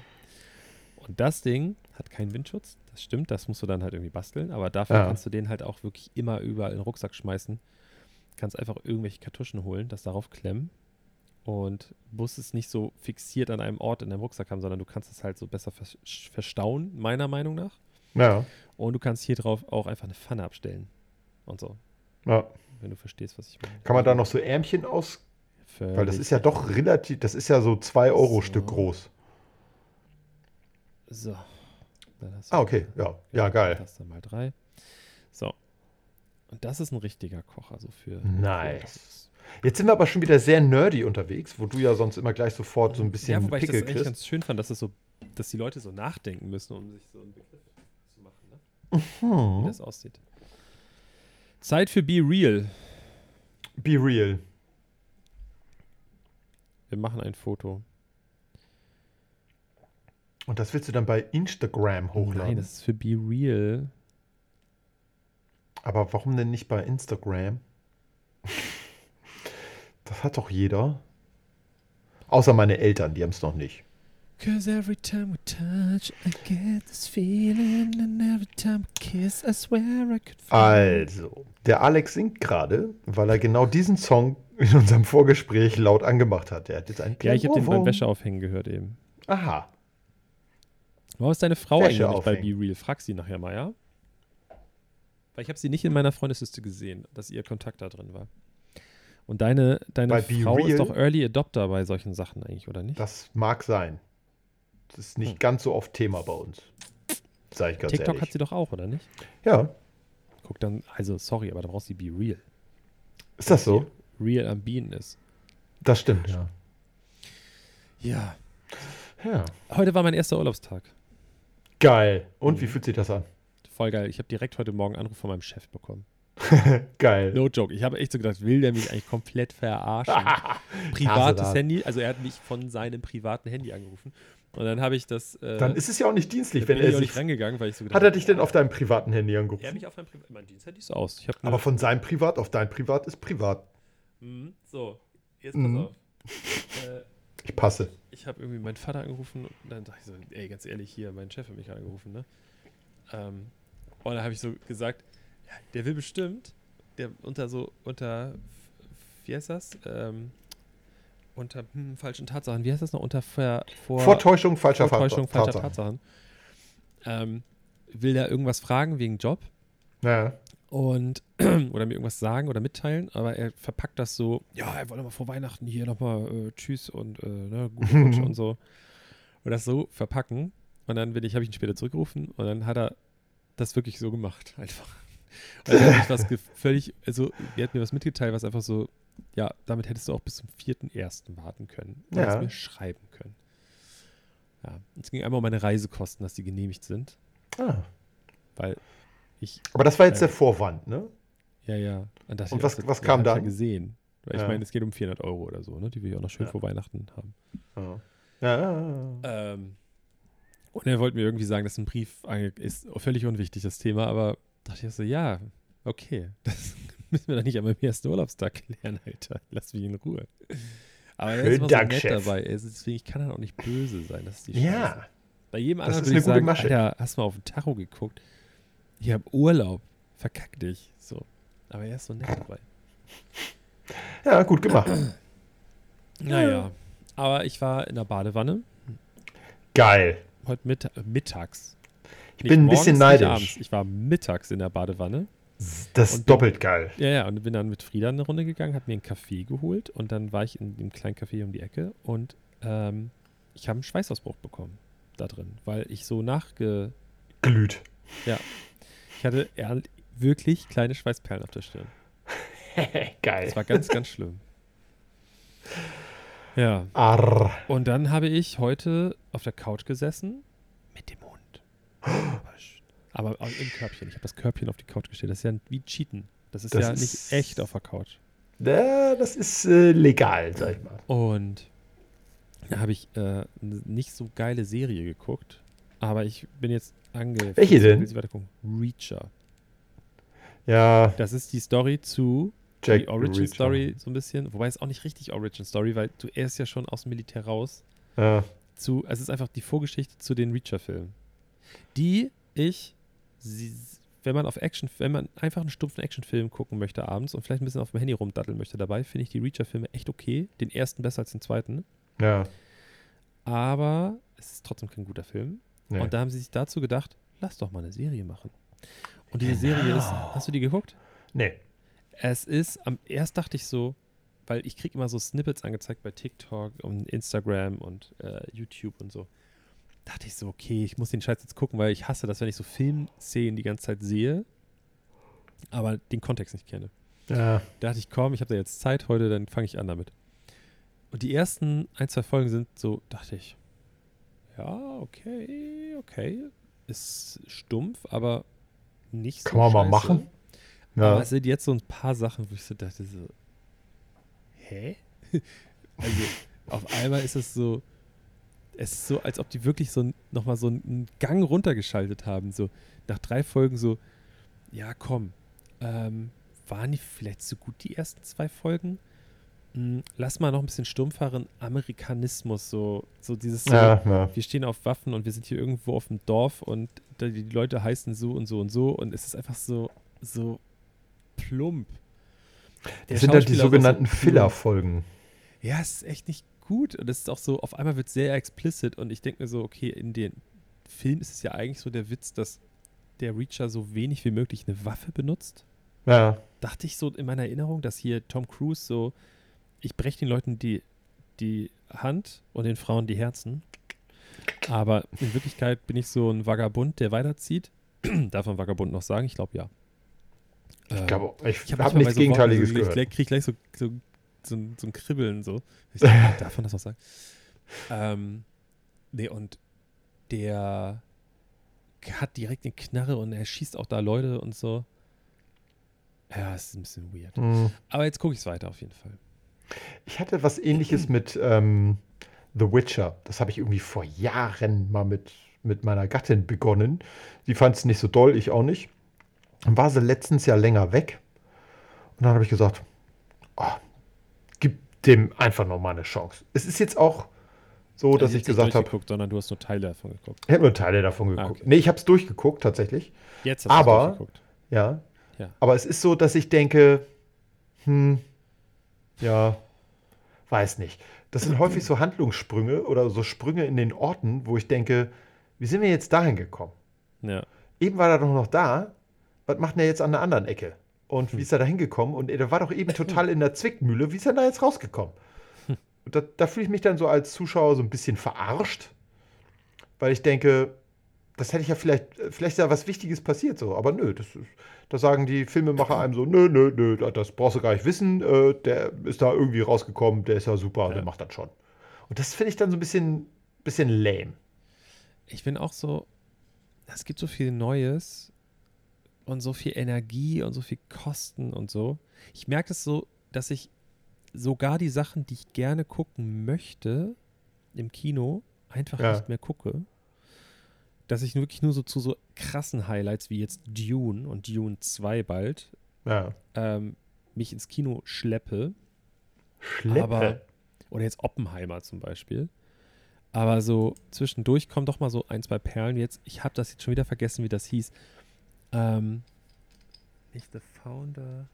Und das Ding hat keinen Windschutz. Stimmt, das musst du dann halt irgendwie basteln, aber dafür ja. kannst du den halt auch wirklich immer überall in den Rucksack schmeißen. Kannst einfach irgendwelche Kartuschen holen, das darauf klemmen und musst es nicht so fixiert an einem Ort in deinem Rucksack haben, sondern du kannst es halt so besser verstauen, meiner Meinung nach. Ja. Und du kannst hier drauf auch einfach eine Pfanne abstellen und so. Ja. Wenn du verstehst, was ich meine. Kann man da noch so Ärmchen aus... Völlig. Weil das ist ja doch relativ, das ist ja so zwei Euro Stück groß. So. Ah, okay, ja, ja, ja, geil. Das dann mal drei. So. Und das ist ein richtiger Kocher, so also für. Nice. Jetzt sind wir aber schon wieder sehr nerdy unterwegs, wo du ja sonst immer gleich sofort so ein bisschen Pickel kriegst. Ja, wobei ich das eigentlich ganz schön fand, dass, das so, dass die Leute so nachdenken müssen, um sich so einen Begriff zu machen, ne? Mhm. Wie das aussieht. Zeit für Be Real. Be Real. Wir machen ein Foto. Und das willst du dann bei Instagram hochladen? Nein, das ist für Be Real. Aber warum denn nicht bei Instagram? Das hat doch jeder. Außer meine Eltern, die haben es noch nicht. 'Cause every time we touch, I get this feeling and every time we kiss, I swear I could feel. Also, der Alex singt gerade, weil er genau diesen Song in unserem Vorgespräch laut angemacht hat. Er hat jetzt einen Ja, ich habe den beim Wäscheaufhängen gehört eben. Aha. Warum ist deine Frau eigentlich nicht bei Be Real? Frag sie nachher mal, ja? Weil ich habe sie nicht in meiner Freundesliste gesehen, dass ihr Kontakt da drin war. Und deine, deine Frau ist doch Early Adopter bei solchen Sachen eigentlich, oder nicht? Das mag sein. Das ist nicht hm. ganz so oft Thema bei uns. Sag ich ganz ehrlich. TikTok hat sie doch auch, oder nicht? Ja. Guck dann, also sorry, aber da brauchst du Be Real. Ist das so? Real am Bienen ist. Das stimmt, ja. Ja. ja. Heute war mein erster Urlaubstag. Geil. Und mhm. wie fühlt sich das an? Voll geil. Ich habe direkt heute Morgen einen Anruf von meinem Chef bekommen. Geil. No joke. Ich habe echt so gedacht, will der mich eigentlich komplett verarschen? Privates Handy. Also er hat mich von seinem privaten Handy angerufen. Und dann habe ich das... Äh, dann ist es ja auch nicht dienstlich, wenn er sich... rangegangen, weil ich so gedacht, hat er dich denn auf deinem privaten Handy angerufen? Er hat mich auf meinem privaten... Mein Diensthandy ist aus. Ich Aber von seinem Privat auf dein Privat ist privat. Mhm. So. Jetzt pass mhm. auf. äh, ich passe. Ich habe irgendwie meinen Vater angerufen und dann dachte ich so, ey, ganz ehrlich, hier, mein Chef hat mich angerufen, ne? Ähm, und dann habe ich so gesagt, ja, der will bestimmt, der unter so, unter, wie heißt das? Ähm, unter hm, falschen Tatsachen, wie heißt das noch? Unter Ver, vor, Vortäuschung falscher, Vortäuschung, falscher Tatsachen. Tatsachen. Ähm, will der irgendwas fragen wegen Job? Ja. Und, oder mir irgendwas sagen oder mitteilen, aber er verpackt das so, ja, er wollte mal vor Weihnachten hier nochmal äh, tschüss und äh, ne, guten Rutsch und so. Und das so verpacken. Und dann bin ich, habe ich ihn später zurückgerufen und dann hat er das wirklich so gemacht, einfach. Und dann hat mich was ge- völlig, also er hat mir was mitgeteilt, was einfach so, ja, damit hättest du auch bis zum vierten ersten warten können. Du hättest mir schreiben können. Ja, es ging einmal um meine Reisekosten, dass die genehmigt sind. Ah. Weil Ich, aber das war jetzt der Vorwand, ne? Ja, ja. Und, das Und was, das, was kam da? Ich gesehen. Weil ja. ich meine, es geht um vierhundert Euro oder so, ne? Die will ich auch noch schön ja. vor Weihnachten haben. Ja. ja, ja, ja. Ähm, und er wollte mir irgendwie sagen, dass ein Brief ange- ist völlig unwichtig, das Thema, aber dachte ich so, ja, okay. Das müssen wir doch nicht am ersten Urlaubstag klären, Alter. Lass mich in Ruhe. Aber er ist so nett dabei. Deswegen, ich kann er auch nicht böse sein. Das ist die Scheiße. Ja. Bei jedem anderen würde ich sagen, Alter, hast du mal auf den Tacho geguckt? Ich habe Urlaub. Verkack dich. So. Aber er ist so nett dabei. Ja, gut gemacht. Naja. Aber ich war in der Badewanne. Geil. Heute Mitt- mittags. Ich nicht bin ein morgens, bisschen neidisch. Ich war mittags in der Badewanne. Das ist doppelt bin, geil. Ja, ja, und bin dann mit Frieda eine Runde gegangen, hab mir einen Kaffee geholt und dann war ich in dem kleinen Kaffee um die Ecke und ähm, ich habe einen Schweißausbruch bekommen da drin, weil ich so nachge... Glüht. Ja. Ich hatte wirklich kleine Schweißperlen auf der Stirn. Geil. Das war ganz, ganz schlimm. Ja. Arr. Und dann habe ich heute auf der Couch gesessen mit dem Hund. Aber im Körbchen. Ich habe das Körbchen auf die Couch gestellt. Das ist ja wie Cheaten. Das ist das ja ist nicht echt auf der Couch. Ja, das ist äh, legal, sag ich mal. Und da habe ich äh, eine nicht so geile Serie geguckt. Aber ich bin jetzt ange... Welche denn? Ich will weiter gucken. Reacher. Ja. Das ist die Story zu... Jack die Origin Reacher. Story so ein bisschen. Wobei es auch nicht richtig Origin Story, weil du er ist ja schon aus dem Militär raus. Ja. Zu, also es ist einfach die Vorgeschichte zu den Reacher-Filmen. Die ich... Sie, wenn man auf Action, wenn man einfach einen stumpfen Actionfilm gucken möchte abends und vielleicht ein bisschen auf dem Handy rumdatteln möchte dabei, finde ich die Reacher-Filme echt okay. Den ersten besser als den zweiten. Ja. Aber es ist trotzdem kein guter Film. Nee. Und da haben sie sich dazu gedacht, lass doch mal eine Serie machen. Und diese genau. Serie ist, hast du die geguckt? Nee. Es ist, am erst dachte ich so, weil ich kriege immer so Snippets angezeigt bei TikTok und Instagram und äh, YouTube und so. Dachte ich so, okay, ich muss den Scheiß jetzt gucken, weil ich hasse das, wenn ich so Filmszenen die ganze Zeit sehe, aber den Kontext nicht kenne. Ja. Da dachte ich, komm, ich habe da jetzt Zeit heute, dann fange ich an damit. Und die ersten ein, zwei Folgen sind so, dachte ich, ja, okay, okay, ist stumpf, aber nicht so. Kann man mal machen. Ja. Aber es sind jetzt so ein paar Sachen, wo ich so dachte so, hä? Also, auf einmal ist es so, es ist so, als ob die wirklich so nochmal so einen Gang runtergeschaltet haben. So nach drei Folgen so, ja komm, ähm, waren die vielleicht so gut die ersten zwei Folgen? Hm, lass mal noch ein bisschen stumpferen Amerikanismus. So, so dieses, ja, so, ja. Wir stehen auf Waffen und wir sind hier irgendwo auf dem Dorf und die Leute heißen so und so und so. Und es ist einfach so, so plump. Der das sind halt die sogenannten so Filler-Folgen. Ja, es ist echt nicht gut und es ist auch so, auf einmal wird es sehr explicit und ich denke mir so, okay, in den Film ist es ja eigentlich so der Witz, dass der Reacher so wenig wie möglich eine Waffe benutzt. Ja. Dachte ich so in meiner Erinnerung, dass hier Tom Cruise so, ich breche den Leuten die, die Hand und den Frauen die Herzen, aber in Wirklichkeit bin ich so ein Vagabund, der weiterzieht. Darf man Vagabund noch sagen? Ich glaube, ja. Ich glaube, ich, ich habe hab nichts so Gegenteiliges gehört. Ich kriege gleich so, so So ein, so ein Kribbeln, so. Ich dachte, darf man das noch sagen? Ähm, nee, und der hat direkt eine Knarre und er schießt auch da Leute und so. Ja, es ist ein bisschen weird. Mhm. Aber jetzt gucke ich es weiter auf jeden Fall. Ich hatte was Ähnliches mit ähm, The Witcher. Das habe ich irgendwie vor Jahren mal mit, mit meiner Gattin begonnen. Die fand es nicht so doll, ich auch nicht. Dann war sie letztens ja länger weg. Und dann habe ich gesagt, oh, dem einfach nochmal eine Chance. Es ist jetzt auch so, dass also ich gesagt habe... sondern du hast nur Teile davon geguckt. Ich habe nur Teile davon geguckt. Ah, okay. Nee, ich habe es durchgeguckt, tatsächlich. Jetzt hast du es durchgeguckt. Ja, ja. Aber es ist so, dass ich denke, hm, ja, weiß nicht. Das sind häufig so Handlungssprünge oder so Sprünge in den Orten, wo ich denke, wie sind wir jetzt dahin gekommen? Ja. Eben war er doch noch da. Was macht denn er jetzt an der anderen Ecke? Und wie ist er da hingekommen? Und er war doch eben total in der Zwickmühle. Wie ist er da jetzt rausgekommen? Und da, da fühle ich mich dann so als Zuschauer so ein bisschen verarscht, weil ich denke, das hätte ich ja vielleicht, vielleicht ist ja was Wichtiges passiert. So. Aber nö, das, das sagen die Filmemacher einem so, nö, nö, nö, das brauchst du gar nicht wissen. Äh, der ist da irgendwie rausgekommen, der ist ja super, ja. Der macht das schon. Und das finde ich dann so ein bisschen, bisschen lame. Ich bin auch so, es gibt so viel Neues und so viel Energie und so viel Kosten und so. Ich merke es so, dass ich sogar die Sachen, die ich gerne gucken möchte, im Kino einfach ja. nicht mehr gucke. Dass ich wirklich nur so zu so krassen Highlights wie jetzt Dune und Dune zwei bald ja. ähm, mich ins Kino schleppe. Schleppe? Aber, oder jetzt Oppenheimer zum Beispiel. Aber so zwischendurch kommen doch mal so ein, zwei Perlen. Jetzt, ich habe das jetzt schon wieder vergessen, wie das hieß. Ähm, nicht The Founder.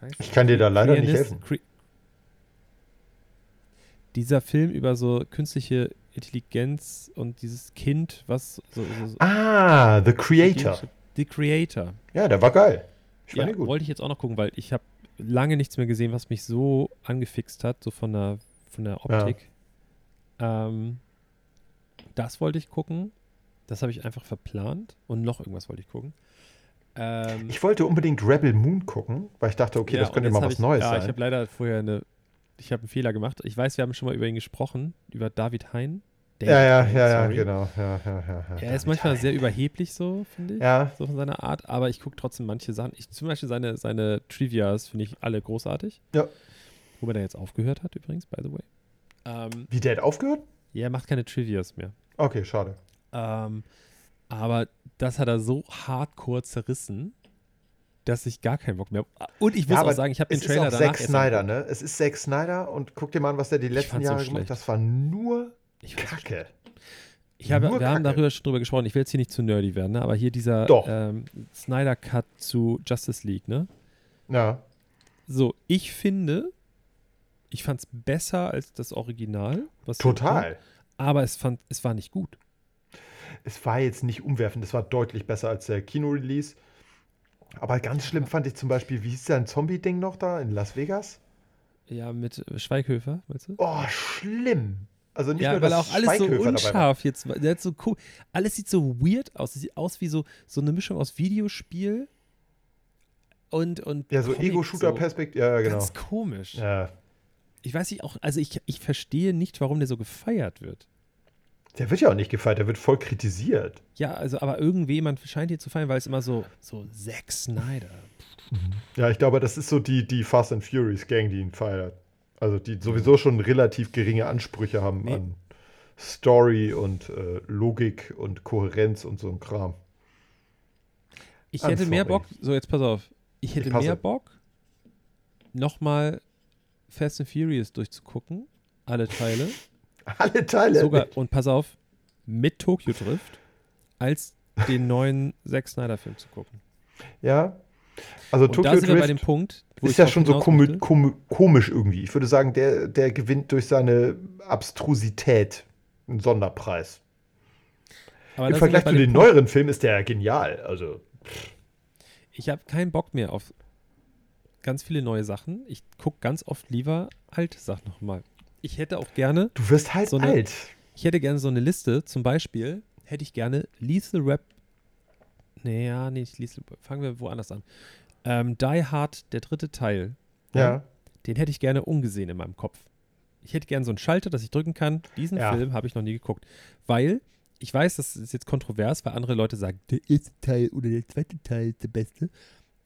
Scheiße. Ich kann dir da leider Pianist, nicht helfen. Cre- Dieser Film über so künstliche Intelligenz und dieses Kind, was so, so Ah, The Creator. The Creator. Ja, der war geil. Ich fand ja, den gut. Wollte ich jetzt auch noch gucken, weil ich habe lange nichts mehr gesehen, was mich so angefixt hat, so von der, von der Optik. Ja. Ähm, das wollte ich gucken. Das habe ich einfach verplant. Und noch irgendwas wollte ich gucken. Ähm, ich wollte unbedingt Rebel Moon gucken, weil ich dachte, okay, ja, das könnte mal was ich, Neues ja, sein. Ja, ich habe leider vorher eine Ich habe einen Fehler gemacht. Ich weiß, wir haben schon mal über ihn gesprochen, über David Hein. David ja, ja, Hein, ja, ja, genau. Ja, ja, ja, er David ist manchmal Hein. Sehr überheblich, so, finde ich, ja. so von seiner Art. Aber ich gucke trotzdem manche Sachen. Ich, zum Beispiel seine, seine Trivias finde ich alle großartig. Ja. Wobei der jetzt aufgehört hat übrigens, by the way. Ähm, Wie, der hat aufgehört? Ja, er macht keine Trivias mehr. Okay, schade. Ähm, aber das hat er so hardcore zerrissen, dass ich gar keinen Bock mehr habe. Und ich muss ja, auch sagen, ich habe den Trailer danach... Es ist auch Zack Snyder, ne? Es ist Zack Snyder und guck dir mal an, was der die letzten Jahre so gemacht hat. Das war nur ich Kacke. Ich habe, nur wir Kacke. haben darüber schon drüber gesprochen. Ich will jetzt hier nicht zu nerdy werden, ne? Aber hier dieser ähm, Snyder-Cut zu Justice League, ne? Ja. So, ich finde, ich fand es besser als das Original. Was Total. Aber es, fand, es war nicht gut. Es war jetzt nicht umwerfend. Es war deutlich besser als der Kino-Release. Aber ganz schlimm fand ich zum Beispiel, wie hieß der ein Zombie-Ding noch da in Las Vegas? Ja, mit Schweighöfer, weißt du? Oh, schlimm. Also nicht ja, nur, weil dass auch alles so unscharf jetzt, jetzt so cool. Alles sieht so weird aus. Es sieht aus wie so, so eine Mischung aus Videospiel und und ja, so Comic, Ego-Shooter-Perspektive. Ja, genau. Ganz komisch. Ja. Ich weiß nicht auch, also ich, ich verstehe nicht, warum der so gefeiert wird. Der wird ja auch nicht gefeiert, der wird voll kritisiert. Ja, also aber irgendjemand scheint hier zu feiern, weil es immer so, so Zack Snyder. Ja, ich glaube, das ist so die, die Fast and Furious Gang, die ihn feiert. Also die sowieso schon relativ geringe Ansprüche haben nee. an Story und äh, Logik und Kohärenz und so ein Kram. Ich hätte mehr Bock, so jetzt pass auf, ich hätte ich mehr Bock, nochmal Fast and Furious durchzugucken, alle Teile. Alle Teile. Sogar, und pass auf, mit Tokyo Drift, als den neuen Zack Snyder-Film zu gucken. Ja, also und Tokyo da sind Drift wir bei dem Punkt, wo ist ja schon so komi- kom- komisch irgendwie. Ich würde sagen, der, der gewinnt durch seine Abstrusität einen Sonderpreis. Aber im Vergleich zu den Punkt, neueren Filmen ist der ja genial. Also. Ich habe keinen Bock mehr auf ganz viele neue Sachen. Ich gucke ganz oft lieber alte Sachen nochmal. Ich hätte auch gerne... Du wirst halt so eine, alt. Ich hätte gerne so eine Liste, zum Beispiel hätte ich gerne Lethal Rap... Naja, nee, nicht Lethal Rap. Fangen wir woanders an. Ähm, Die Hard, der dritte Teil. Ja. Um, den hätte ich gerne ungesehen in meinem Kopf. Ich hätte gerne so einen Schalter, dass ich drücken kann. Diesen ja. Film habe ich noch nie geguckt. Weil, ich weiß, das ist jetzt kontrovers, weil andere Leute sagen, der erste Teil oder der zweite Teil ist der beste.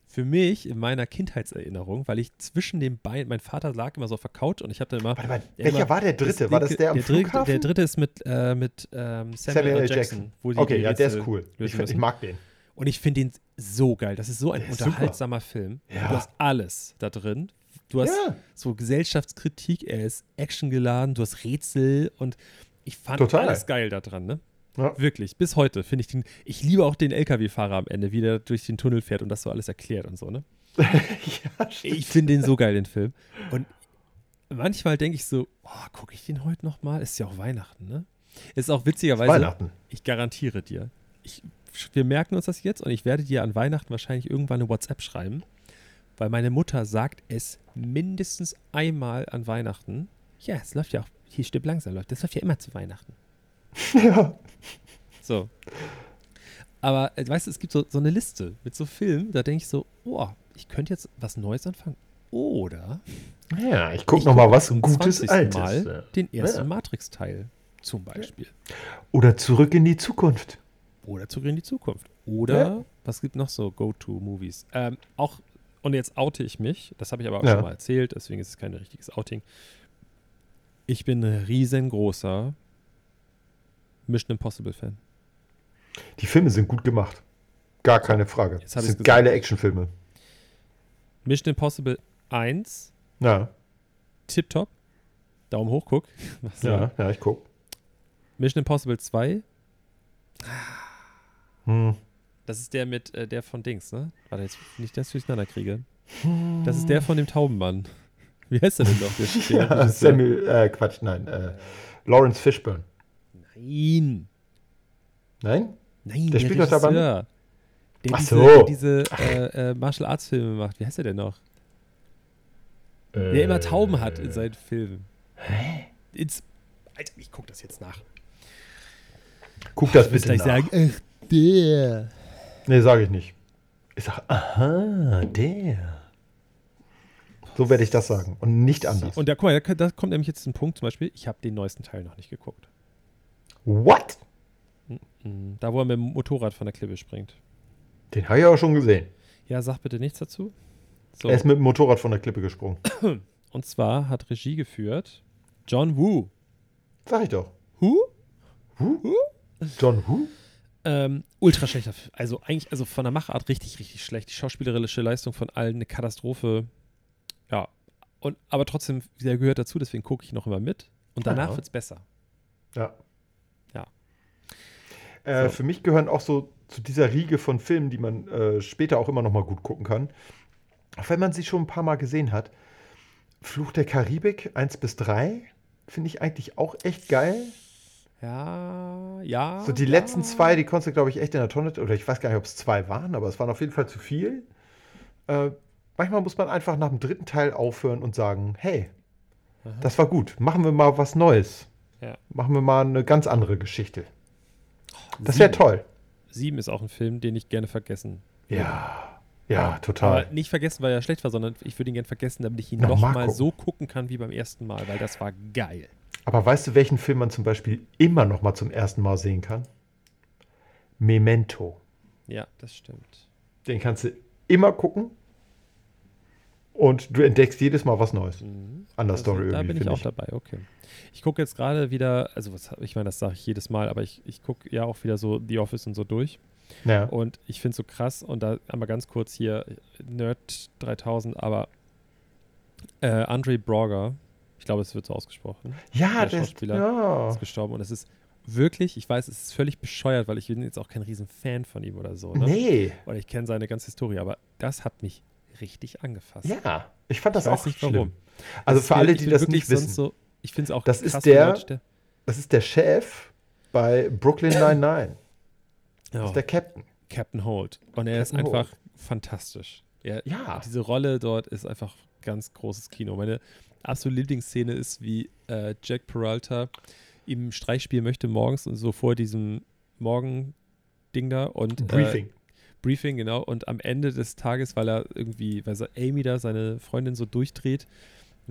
Für mich, in meiner Kindheitserinnerung, weil ich zwischen den beiden, mein Vater lag immer so auf der Couch und ich habe dann immer... Warte mal, welcher immer, war der dritte? War das der am der Flughafen? Dritte, der dritte ist mit, äh, mit ähm, Samuel L. Jackson. Jackson wo die okay, die ja, der ist cool. Ich, ich mag den. Und ich finde den so geil. Das ist so ein der unterhaltsamer Film. Ja. Du hast alles da drin. Du hast ja. so Gesellschaftskritik, er ist actiongeladen, du hast Rätsel und ich fand Total. alles geil da dran, ne? Ja. Wirklich, bis heute finde ich den, ich liebe auch den L K W-Fahrer am Ende, wie der durch den Tunnel fährt und das so alles erklärt und so, ne? ja, ich finde den so geil, den Film. Und manchmal denke ich so, oh, gucke ich den heute nochmal? Ist ja auch Weihnachten, ne? Ist auch witzigerweise, Weihnachten. Ich garantiere dir, ich, wir merken uns das jetzt und ich werde dir an Weihnachten wahrscheinlich irgendwann eine WhatsApp schreiben, weil meine Mutter sagt es mindestens einmal an Weihnachten. Ja, es läuft ja auch, hier stirbt langsam, läuft. Das läuft ja immer zu Weihnachten. Ja. So. Aber, weißt du, es gibt so, so eine Liste mit so Filmen, da denke ich so, oh, ich könnte jetzt was Neues anfangen. Oder ja, ich gucke nochmal guck was Gutes Altes. Mal den ersten ja. Matrix-Teil zum Beispiel. Oder Zurück in die Zukunft. Oder Zurück in die Zukunft. Oder, ja. was gibt noch so Go-To-Movies? Ähm, auch, und jetzt oute ich mich, das habe ich aber auch ja. schon mal erzählt, deswegen ist es kein richtiges Outing. Ich bin ein riesengroßer Mission Impossible Fan. Die Filme sind gut gemacht. Gar keine Frage. Das sind gesagt. Geile Actionfilme. Mission Impossible eins. Ja. Tipptopp. Daumen hoch, guck. Ja, ja, ich guck. Mission Impossible zwei. Hm. Das ist der mit, äh, der von Dings, ne? Warte, jetzt nicht, dass ich durcheinander kriege. Hm. Das ist der von dem Taubenmann. Wie heißt der denn doch? Der ja, Samuel, äh, Quatsch, nein. Äh, Lawrence Fishburne. Nein. Nein? Nein, der spielt doch dabei. Der Ach diese, so. Der diese äh, äh, Martial Arts Filme macht. Wie heißt der denn noch? Äh, der immer Tauben hat in seinen Filmen. Hä? It's, Alter, ich guck das jetzt nach. Guck das bitte nach. Ich sage, ach, der. Nee, sage ich nicht. Ich sage, aha, der. So werde ich das sagen und nicht anders. Und da, guck mal, da, da kommt nämlich jetzt ein Punkt zum Beispiel, ich habe den neuesten Teil noch nicht geguckt. What? Da, wo er mit dem Motorrad von der Klippe springt. Den habe ich auch schon gesehen. Ja, sag bitte nichts dazu. So. Er ist mit dem Motorrad von der Klippe gesprungen. Und zwar hat Regie geführt John Woo. Sag ich doch. Who? Who? Who? John Woo? Ähm, ultra schlechter, also eigentlich, also von der Machart richtig, richtig schlecht. Die schauspielerische Leistung von allen eine Katastrophe. Ja, und, aber trotzdem, der gehört dazu, deswegen gucke ich noch immer mit. Und danach ja. Wird's besser. Ja. Ja. Äh, so. Für mich gehören auch so zu dieser Riege von Filmen, die man äh, später auch immer noch mal gut gucken kann, auch wenn man sie schon ein paar Mal gesehen hat. Fluch der Karibik eins bis drei finde ich eigentlich auch echt geil. Ja, ja. So die ja. letzten zwei, die konntest du, glaube ich, echt in der Tonne, oder ich weiß gar nicht, ob es zwei waren, aber es waren auf jeden Fall zu viel. Äh, Manchmal muss man einfach nach dem dritten Teil aufhören und sagen, hey, aha, das war gut, machen wir mal was Neues. Ja. Machen wir mal eine ganz andere Geschichte. Das wäre toll. Sieben ist auch ein Film, den ich gerne vergessen würde. Ja, ja, total. Aber nicht vergessen, weil er schlecht war, sondern ich würde ihn gerne vergessen, damit ich ihn nochmal so gucken kann wie beim ersten Mal, weil das war geil. Aber weißt du, welchen Film man zum Beispiel immer nochmal zum ersten Mal sehen kann? Memento. Ja, das stimmt. Den kannst du immer gucken. Und du entdeckst jedes Mal was Neues mhm. an der also, Story da irgendwie. Da bin ich auch ich. dabei, okay. Ich gucke jetzt gerade wieder, also was, ich meine, das sage ich jedes Mal, aber ich, ich gucke ja auch wieder so The Office und so durch. Ja. Und ich finde es so krass, und da einmal ganz kurz hier, Nerd dreitausend, aber äh, Andre Braugher, ich glaube, es wird so ausgesprochen. Ja, der Schauspieler ja. ist gestorben. Und es ist wirklich, ich weiß, es ist völlig bescheuert, weil ich bin jetzt auch kein riesen Fan von ihm oder so. Ne? Nee. Weil ich kenne seine ganze Historie, aber das hat mich richtig angefasst. Ja, ich fand das ich auch nicht schlimm. Warum. Also das für alle, die das nicht wissen. So, ich finde es auch das krass. Ist der, Leute, der das ist der Chef bei Brooklyn neunundneunzig. Ja. Das ist der Captain. Captain Holt. Und er Captain ist einfach Holt. fantastisch. Er, ja. Diese Rolle dort ist einfach ganz großes Kino. Meine absolute Lieblingsszene ist, wie äh, Jack Peralta im Streichspiel möchte morgens und so vor diesem Morgen-Ding da. Und, Briefing. Äh, Briefing, genau, und am Ende des Tages, weil er irgendwie, weil Amy da seine Freundin so durchdreht,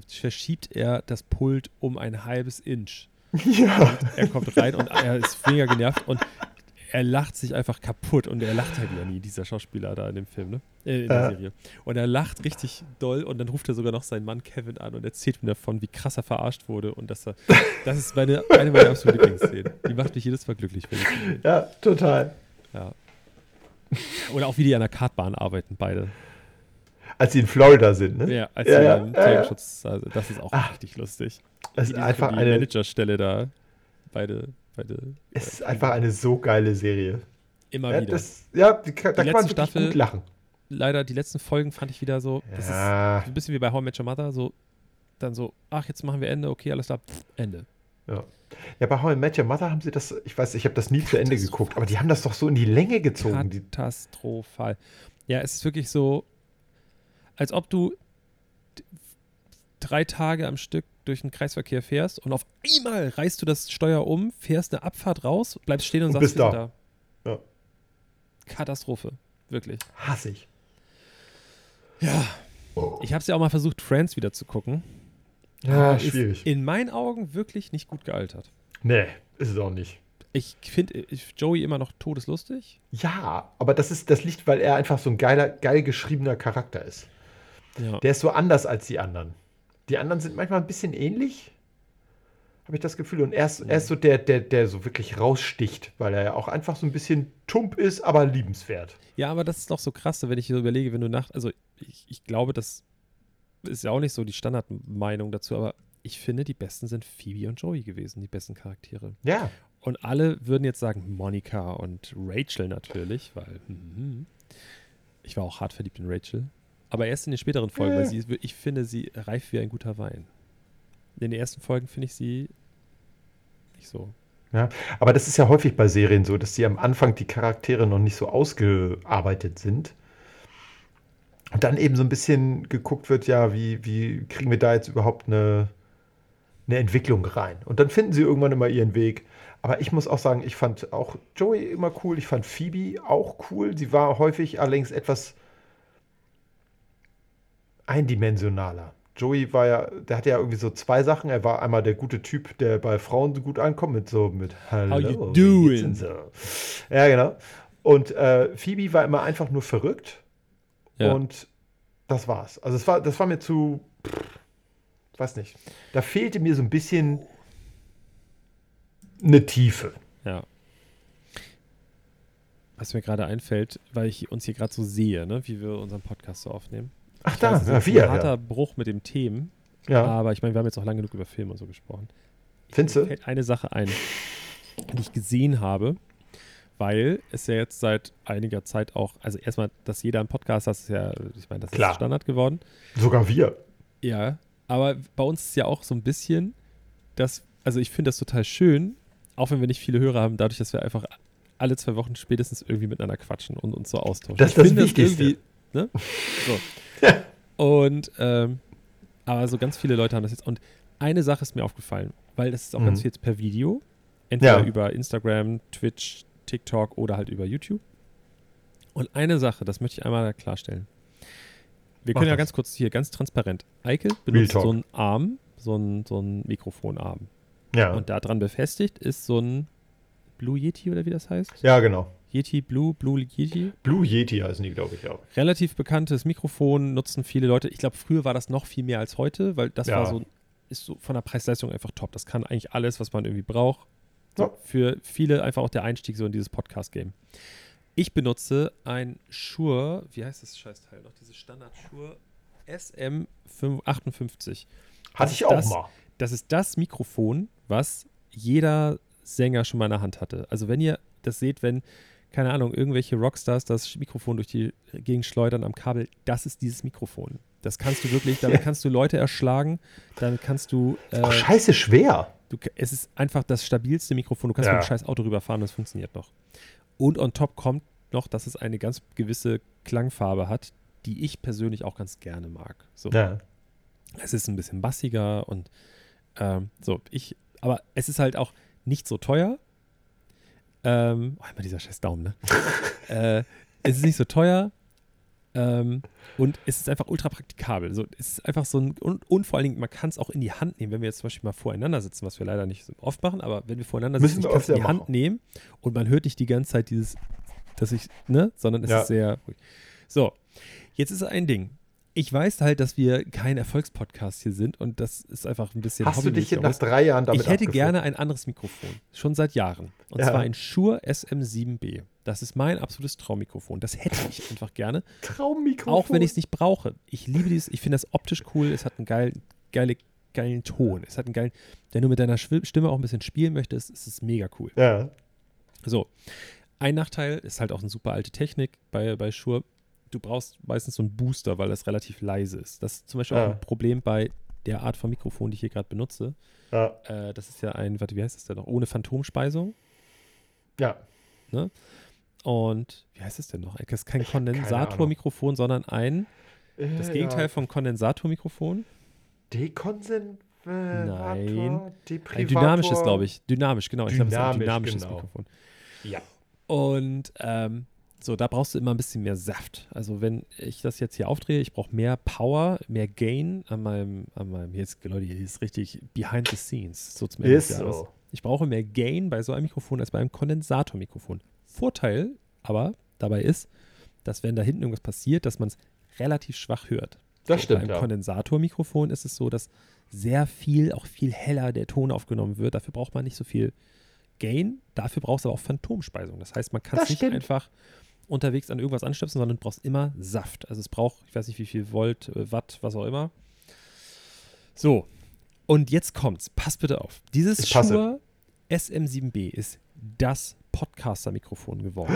verschiebt er das Pult um ein halbes Inch. Ja. Und er kommt rein und er ist mega genervt und er lacht sich einfach kaputt und er lacht halt ja nie, dieser Schauspieler da in dem Film, ne? Äh, in der äh. Serie. Und er lacht richtig doll und dann ruft er sogar noch seinen Mann Kevin an und erzählt ihm davon, wie krass er verarscht wurde und dass er, das ist meine, eine meiner absoluten Lieblingsszenen. Die macht mich jedes Mal glücklich. Wenn ich ja, total. Ja. Oder auch wie die an der Kartbahn arbeiten, beide. Als sie in Florida sind, ne? Ja, als ja, sie ja, im ja, Trägerschutz, also das ist auch ach, richtig lustig. Das ist einfach eine Managerstelle da. Beide, beide. Es ist äh, einfach eine so geile Serie. Immer ja, wieder. Das, ja, die, da die kann man wirklich gut lachen. Leider, die letzten Folgen fand ich wieder so, das ja. ist ein bisschen wie bei How I Met Your Mother, so, dann so, ach, jetzt machen wir Ende, okay, alles klar, pff, Ende. Ja. Ja, bei How I Met Your Mother haben sie das, ich weiß, ich habe das nie zu Ende geguckt, aber die haben das doch so in die Länge gezogen. Katastrophal. Ja, es ist wirklich so, als ob du drei Tage am Stück durch den Kreisverkehr fährst und auf einmal reißt du das Steuer um, fährst eine Abfahrt raus, bleibst stehen und, und sagst, bist wir da. sind da. Ja. Katastrophe. Wirklich. Hass ich. Ja. Oh. Ich habe es ja auch mal versucht, Friends wieder zu gucken. Ja, ist schwierig. In meinen Augen wirklich nicht gut gealtert. Nee, ist es auch nicht. Ich finde Joey immer noch todeslustig. Ja, aber das ist das liegt, weil er einfach so ein geiler, geil geschriebener Charakter ist. Ja. Der ist so anders als die anderen. Die anderen sind manchmal ein bisschen ähnlich, habe ich das Gefühl. Und er ist, ja. er ist so der, der, der so wirklich raussticht, weil er ja auch einfach so ein bisschen tump ist, aber liebenswert. Ja, aber das ist doch so krass, wenn ich so überlege, wenn du nach, also ich, ich glaube, das ist ja auch nicht so die Standardmeinung dazu, aber ich finde, die Besten sind Phoebe und Joey gewesen, die besten Charaktere. Ja. Und alle würden jetzt sagen, Monika und Rachel natürlich, weil mm, ich war auch hart verliebt in Rachel. Aber erst in den späteren Folgen, äh. weil sie, ich finde, sie reif wie ein guter Wein. In den ersten Folgen finde ich sie nicht so. Ja, aber das ist ja häufig bei Serien so, dass die am Anfang die Charaktere noch nicht so ausgearbeitet sind. Und dann eben so ein bisschen geguckt wird, ja, wie, wie kriegen wir da jetzt überhaupt eine, eine Entwicklung rein? Und dann finden sie irgendwann immer ihren Weg. Aber ich muss auch sagen, ich fand auch Joey immer cool, ich fand Phoebe auch cool. Sie war häufig allerdings etwas eindimensionaler. Joey war ja, der hatte ja irgendwie so zwei Sachen. Er war einmal der gute Typ, der bei Frauen so gut ankommt, mit so, mit Hello, how you doing? So. Ja, genau. Und äh, Phoebe war immer einfach nur verrückt. Ja. Und das war's. Also es war, das war mir zu, pff, weiß nicht. Da fehlte mir so ein bisschen eine Tiefe. Ja. Was mir gerade einfällt, weil ich uns hier gerade so sehe, ne, wie wir unseren Podcast so aufnehmen. Ach ich da, weiß, ja, ist wir. Ein harter ja. Bruch mit dem Themen. Ja. Aber ich meine, wir haben jetzt auch lange genug über Filme und so gesprochen. Findest du? Mir fällt eine Sache ein, die ich gesehen habe. Weil es ja jetzt seit einiger Zeit auch, also erstmal, dass jeder einen Podcast hat, ist ja, ich meine, das Klar. ist Standard geworden. Sogar wir. Ja, aber bei uns ist ja auch so ein bisschen, dass, also ich finde das total schön, auch wenn wir nicht viele Hörer haben, dadurch, dass wir einfach alle zwei Wochen spätestens irgendwie miteinander quatschen und uns so austauschen. Das ist das Wichtigste. Ne? So. Und, ähm, aber so ganz viele Leute haben das jetzt. Und eine Sache ist mir aufgefallen, weil das ist auch mhm. ganz viel jetzt per Video, entweder ja. über Instagram, Twitch, TikTok oder halt über YouTube. Und eine Sache, das möchte ich einmal klarstellen. Wir Mach können das. ja ganz kurz hier, ganz transparent. Eike benutzt so einen Arm, so einen, so einen Mikrofonarm. Ja. Und daran befestigt ist so ein Blue Yeti oder wie das heißt? Ja, genau. Yeti, Blue, Blue Yeti. Blue Yeti heißen die, glaube ich, auch. Relativ bekanntes Mikrofon, nutzen viele Leute. Ich glaube, früher war das noch viel mehr als heute, weil das ja. war so, ist so von der Preis-Leistung einfach top. Das kann eigentlich alles, was man irgendwie braucht. So, für viele einfach auch der Einstieg so in dieses Podcast-Game. Ich benutze ein Shure, wie heißt das Scheißteil noch, diese Standard-Shure S M achtundfünfzig. Hatte ich auch das, mal. Das ist das Mikrofon, was jeder Sänger schon mal in der Hand hatte. Also wenn ihr das seht, wenn, keine Ahnung, irgendwelche Rockstars das Mikrofon durch die Gegend schleudern am Kabel, das ist dieses Mikrofon. Das kannst du wirklich, damit kannst du Leute erschlagen, damit kannst du... Äh, Ach, scheiße, schwer. Du, es ist einfach das stabilste Mikrofon. Du kannst ja. mit dem scheiß Auto rüberfahren und es funktioniert noch. Und on top kommt noch, dass es eine ganz gewisse Klangfarbe hat, die ich persönlich auch ganz gerne mag. So. Ja. Es ist ein bisschen bassiger und ähm, so. Ich, aber es ist halt auch nicht so teuer. Ähm, oh, immer dieser scheiß Daumen, ne? äh, es ist nicht so teuer. Ähm, und es ist einfach ultra praktikabel. So, es ist einfach so ein, und, und vor allen Dingen, man kann es auch in die Hand nehmen, wenn wir jetzt zum Beispiel mal voreinander sitzen, was wir leider nicht so oft machen, aber wenn wir voreinander Müssen sitzen, wir ich kann es in die machen. Hand nehmen und man hört nicht die ganze Zeit dieses, dass ich, ne, sondern es ja. ist sehr ruhig. So, jetzt ist ein Ding. Ich weiß halt, dass wir kein Erfolgspodcast hier sind und das ist einfach ein bisschen... Hast du dich jetzt nach drei Jahren damit Ich hätte abgeführt. gerne ein anderes Mikrofon, schon seit Jahren. Und ja. zwar ein Shure S M sieben B. Das ist mein absolutes Traummikrofon. Das hätte ich einfach gerne. Traummikrofon? Auch wenn ich es nicht brauche. Ich liebe dieses, ich finde das optisch cool, es hat einen geilen, geilen, geilen Ton. Es hat einen geilen, wenn du mit deiner Stimme auch ein bisschen spielen möchtest, ist es mega cool. Ja. So, ein Nachteil ist halt auch eine super alte Technik bei, bei Shure. Du brauchst meistens so einen Booster, weil das relativ leise ist. Das ist zum Beispiel ja. auch ein Problem bei der Art von Mikrofon, die ich hier gerade benutze. Ja. Äh, das ist ja ein, warte, wie heißt das denn noch? Ohne Phantomspeisung. Ja. Ne? Und wie heißt das denn noch? Das ist kein Kondensatormikrofon, sondern ein, äh, das Gegenteil ja. vom Kondensatormikrofon. Dekonsen... Nein. Deprivator. Ein dynamisches, glaube ich. Dynamisch, genau. Dynamisch, ich glaube, es ist ein dynamisches genau. Mikrofon. Ja. Und, ähm, so, da brauchst du immer ein bisschen mehr Saft. Also wenn ich das jetzt hier aufdrehe, ich brauche mehr Power, mehr Gain an meinem, an meinem, jetzt, Leute, hier ist richtig behind the scenes. So zum Ende des Jahres. So. Ich brauche mehr Gain bei so einem Mikrofon als bei einem Kondensatormikrofon. Vorteil aber dabei ist, dass wenn da hinten irgendwas passiert, dass man es relativ schwach hört. Das so, stimmt, Bei einem ja. Kondensatormikrofon ist es so, dass sehr viel, auch viel heller der Ton aufgenommen wird. Dafür braucht man nicht so viel Gain, dafür brauchst du aber auch Phantomspeisung. Das heißt, man kann es nicht einfach unterwegs an irgendwas anstöpseln, sondern du brauchst immer Saft. Also es braucht, ich weiß nicht wie viel Volt, Watt, was auch immer. So, und jetzt kommt's. Passt bitte auf. Dieses Shure S M sieben B ist das Podcaster-Mikrofon geworden.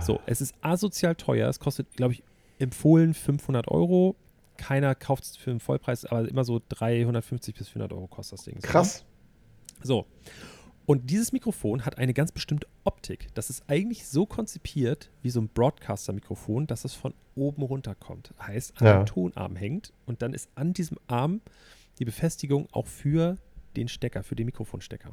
So, es ist asozial teuer. Es kostet, glaube ich, empfohlen fünfhundert Euro. Keiner kauft es für den Vollpreis, aber immer so dreihundertfünfzig bis vierhundert Euro kostet das Ding. Krass. So. Und dieses Mikrofon hat eine ganz bestimmte Optik. Das ist eigentlich so konzipiert wie so ein Broadcaster-Mikrofon, dass es von oben runterkommt. Heißt, an ja. dem Tonarm hängt und dann ist an diesem Arm die Befestigung auch für den Stecker, für den Mikrofonstecker.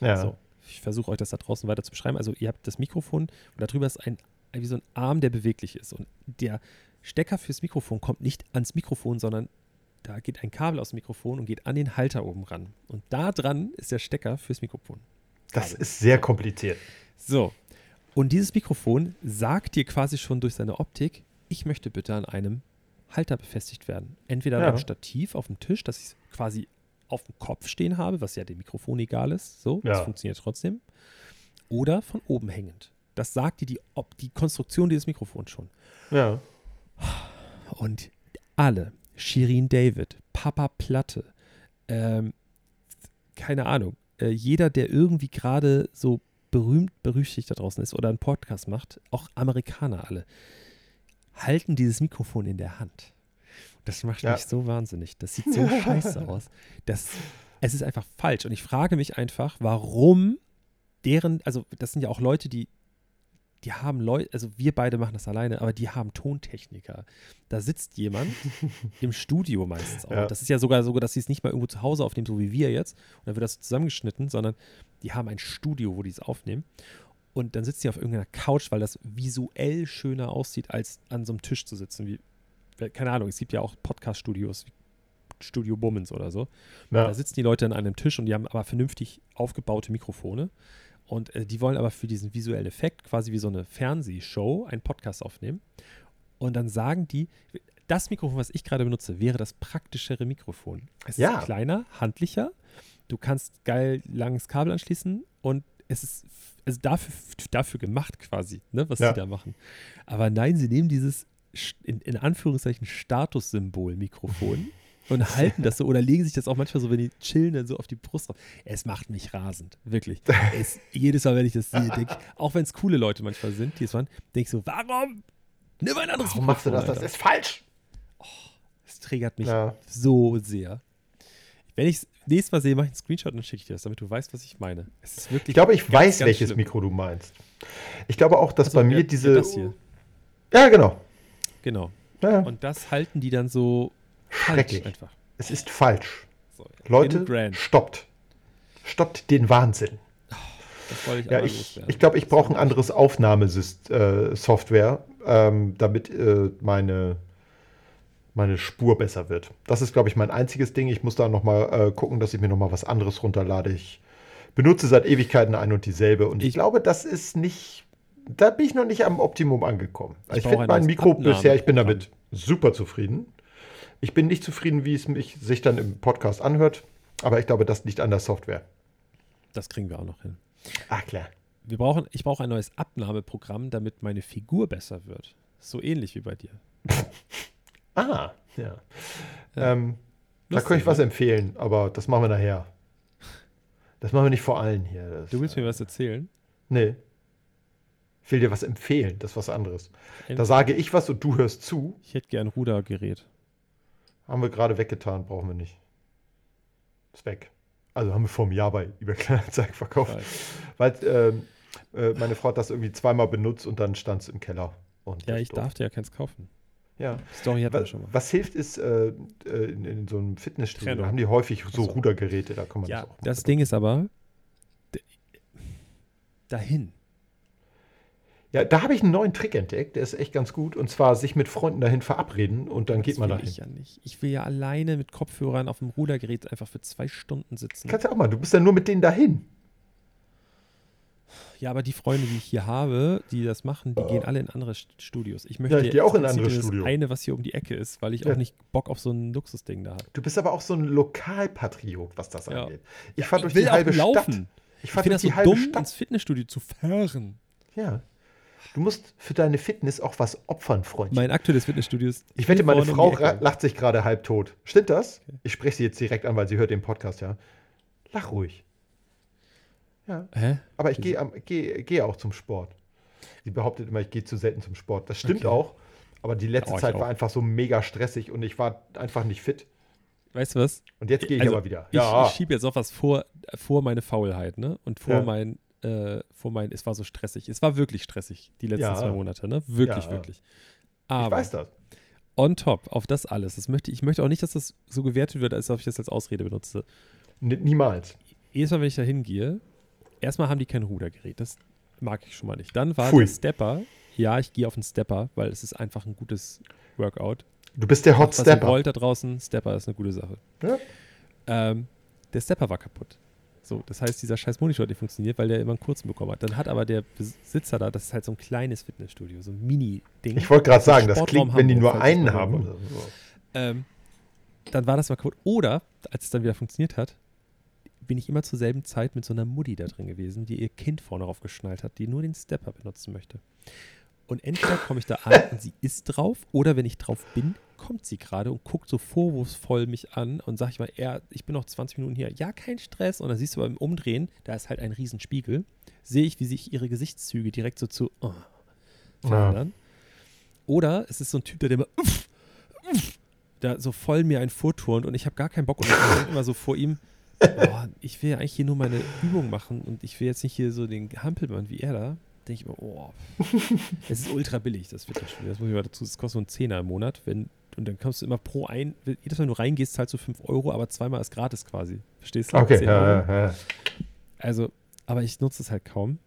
Ja. So, ich versuche euch das da draußen weiter zu beschreiben. Also ihr habt das Mikrofon und darüber ist ein, wie so ein Arm, der beweglich ist. Und der Stecker fürs Mikrofon kommt nicht ans Mikrofon, sondern da geht ein Kabel aus dem Mikrofon und geht an den Halter oben ran. Und da dran ist der Stecker fürs Mikrofon. Das Kabel. Ist sehr kompliziert. So, und dieses Mikrofon sagt dir quasi schon durch seine Optik, ich möchte bitte an einem Halter befestigt werden. Entweder ja. am Stativ auf dem Tisch, dass ich es quasi auf dem Kopf stehen habe, was ja dem Mikrofon egal ist. So, ja. das funktioniert trotzdem. Oder von oben hängend. Das sagt dir die, ob, die Konstruktion dieses Mikrofons schon. Ja. Und alle, Shirin David, Papa Platte, ähm, keine Ahnung, äh, jeder, der irgendwie gerade so berühmt, berüchtigt da draußen ist oder einen Podcast macht, auch Amerikaner alle, halten dieses Mikrofon in der Hand. Das macht ja. mich so wahnsinnig. Das sieht so scheiße aus. Das, es ist einfach falsch. Und ich frage mich einfach, warum deren, also das sind ja auch Leute, die Die haben Leute, also wir beide machen das alleine, aber die haben Tontechniker. Da sitzt jemand im Studio meistens auch. Ja. Das ist ja sogar so, dass sie es nicht mal irgendwo zu Hause aufnehmen, so wie wir jetzt. Und dann wird das zusammengeschnitten, sondern die haben ein Studio, wo die es aufnehmen. Und dann sitzt sie auf irgendeiner Couch, weil das visuell schöner aussieht, als an so einem Tisch zu sitzen. Wie, keine Ahnung, es gibt ja auch Podcast-Studios, wie Studio Bummens oder so. Ja. Da sitzen die Leute an einem Tisch und die haben aber vernünftig aufgebaute Mikrofone. Und äh, die wollen aber für diesen visuellen Effekt quasi wie so eine Fernsehshow einen Podcast aufnehmen. Und dann sagen die, das Mikrofon, was ich gerade benutze, wäre das praktischere Mikrofon. Es ja. ist kleiner, handlicher. Du kannst geil langes Kabel anschließen und es ist also dafür, dafür gemacht quasi, ne, was ja. sie da machen. Aber nein, sie nehmen dieses in, in Anführungszeichen Statussymbol-Mikrofon und halten das so oder legen sich das auch manchmal so, wenn die chillen, dann so auf die Brust drauf. Es macht mich rasend, wirklich. Es, jedes Mal, wenn ich das sehe, denke ich, auch wenn es coole Leute manchmal sind, die es waren, denke ich so, warum? Nimm ein anderes Mikrofon, machst du das? Alter. Das ist falsch. Oh, das triggert mich ja. so sehr. Wenn ich es nächstes Mal sehe, mache ich einen Screenshot und dann schicke ich dir das, damit du weißt, was ich meine. Es ist wirklich ich glaube, ich ganz, weiß, ganz welches schlimm. Mikro du meinst. Ich glaube auch, dass also, bei mir ja, diese... Das hier. Ja, genau. Genau. Ja, ja. Und das halten die dann so... Schrecklich. Einfach. Es ist falsch. So, ja. Leute, stoppt. Stoppt den Wahnsinn. Das wollte ich ja, ich ich glaube, ich brauche ein anderes Aufnahmesoftware, ähm, damit äh, meine, meine Spur besser wird. Das ist, glaube ich, mein einziges Ding. Ich muss da nochmal äh, gucken, dass ich mir nochmal was anderes runterlade. Ich benutze seit Ewigkeiten ein und dieselbe. Und ich, ich glaube, das ist nicht, da bin ich noch nicht am Optimum angekommen. Ich, ich finde mein Mikro bisher, ich bin damit super zufrieden. Ich bin nicht zufrieden, wie es mich, sich dann im Podcast anhört, aber ich glaube, das liegt an der Software. Das kriegen wir auch noch hin. Ach, klar. Wir brauchen, ich brauche ein neues Abnahmeprogramm, damit meine Figur besser wird. So ähnlich wie bei dir. ah, ja. ja. Ähm, da könnte ich was empfehlen, aber das machen wir nachher. Das machen wir nicht vor allen hier. Das, du willst äh, mir was erzählen? Nee. Ich will dir was empfehlen, das ist was anderes. Empfehlen. Da sage ich was und du hörst zu. Ich hätte gern ein Rudergerät. Haben wir gerade weggetan, brauchen wir nicht. Ist weg. Also haben wir vor einem Jahr bei eBay Kleinanzeigen verkauft. Weil ähm, äh, meine Frau hat das irgendwie zweimal benutzt und dann stand es im Keller. Und ja, ich durfte ja keins kaufen. Ja. Story hat man schon mal. Was hilft ist, äh, in, in so einem Fitnessstudio, da haben die häufig so also. Rudergeräte, da kann man ja, das auch machen. Das Ding ist aber, dahin. Ja, da habe ich einen neuen Trick entdeckt, der ist echt ganz gut. Und zwar sich mit Freunden dahin verabreden und dann das geht man dahin. Ich, ja nicht. Ich will ja alleine mit Kopfhörern auf dem Rudergerät einfach für zwei Stunden sitzen. Kannst ja auch mal, du bist ja nur mit denen dahin. Ja, aber die Freunde, die ich hier habe, die das machen, die ja. gehen alle in andere Studios. Ich möchte ja, ich gehe auch in ein anderes Studio. Das eine, was hier um die Ecke ist, weil ich ja. auch nicht Bock auf so ein Luxusding da habe. Du bist aber auch so ein Lokalpatriot, was das ja. angeht. Ich fahre durch die halbe laufen. Stadt. Ich, ich finde das so dumm, Stadt. ins Fitnessstudio zu fahren. Ja. Du musst für deine Fitness auch was opfern, Freund. Mein aktuelles Fitnessstudio ist... Ich wette, meine Frau lacht sich gerade halb tot. Stimmt das? Okay. Ich spreche sie jetzt direkt an, weil sie hört den Podcast, ja. Lach ruhig. Ja. Hä? Aber ich gehe geh, geh auch zum Sport. Sie behauptet immer, ich gehe zu selten zum Sport. Das stimmt okay. auch. Aber die letzte oh, Zeit auch. war einfach so mega stressig und ich war einfach nicht fit. Weißt du was? Und jetzt gehe ich also, aber wieder. Ich, ja. ich schiebe jetzt noch was vor, vor meine Faulheit, ne? Und vor ja. mein... Äh, vor meinen, es war so stressig. Es war wirklich stressig, die letzten ja. zwei Monate, ne? Wirklich, ja. wirklich. Aber ich weiß das. On top, auf das alles. Das möchte, ich möchte auch nicht, dass das so gewertet wird, als ob ich das als Ausrede benutze. N- niemals. Jedes Mal, wenn ich da hingehe, erstmal haben die kein Rudergerät. Das mag ich schon mal nicht. Dann war Pfui. der Stepper. Ja, ich gehe auf den Stepper, weil es ist einfach ein gutes Workout. Du bist der Hot Stepper. Was ihr wollt da draußen, Stepper ist eine gute Sache. Ja. Ähm, der Stepper war kaputt. So, das heißt, dieser scheiß Monitor hat nicht funktioniert, weil der immer einen kurzen bekommen hat. Dann hat aber der Besitzer da, das ist halt so ein kleines Fitnessstudio, so ein Mini-Ding. Ich wollte gerade sagen, das klingt, wenn die nur einen haben. Ähm, dann war das mal kaputt. Oder, als es dann wieder funktioniert hat, bin ich immer zur selben Zeit mit so einer Mutti da drin gewesen, die ihr Kind vorne raufgeschnallt hat, die nur den Stepper benutzen möchte. Und entweder komme ich da an und sie ist drauf, oder wenn ich drauf bin, kommt sie gerade und guckt so vorwurfsvoll mich an und sag ich mal, er, ich bin noch zwanzig Minuten hier. Ja, kein Stress. Und dann siehst du beim Umdrehen, da ist halt ein Riesenspiegel, sehe ich, wie sich ihre Gesichtszüge direkt so zu oh, verändern. Ja. Oder es ist so ein Typ, der immer uff, uff, da so voll mir einen vorturnt und ich habe gar keinen Bock. Und ich bin immer so vor ihm, boah, ich will ja eigentlich hier nur meine Übung machen und ich will jetzt nicht hier so den Hampelmann wie er da. Denke ich immer, oh, es ist ultra billig, das Fitnessstudio. Das muss ich mal dazu, das kostet so einen Zehner im Monat, wenn und dann kommst du immer pro ein, jedes Mal, wenn du reingehst, zahlst du fünf Euro, aber zweimal ist gratis quasi. Verstehst du? Okay, ja, ja, ja. Also, aber ich nutze es halt kaum.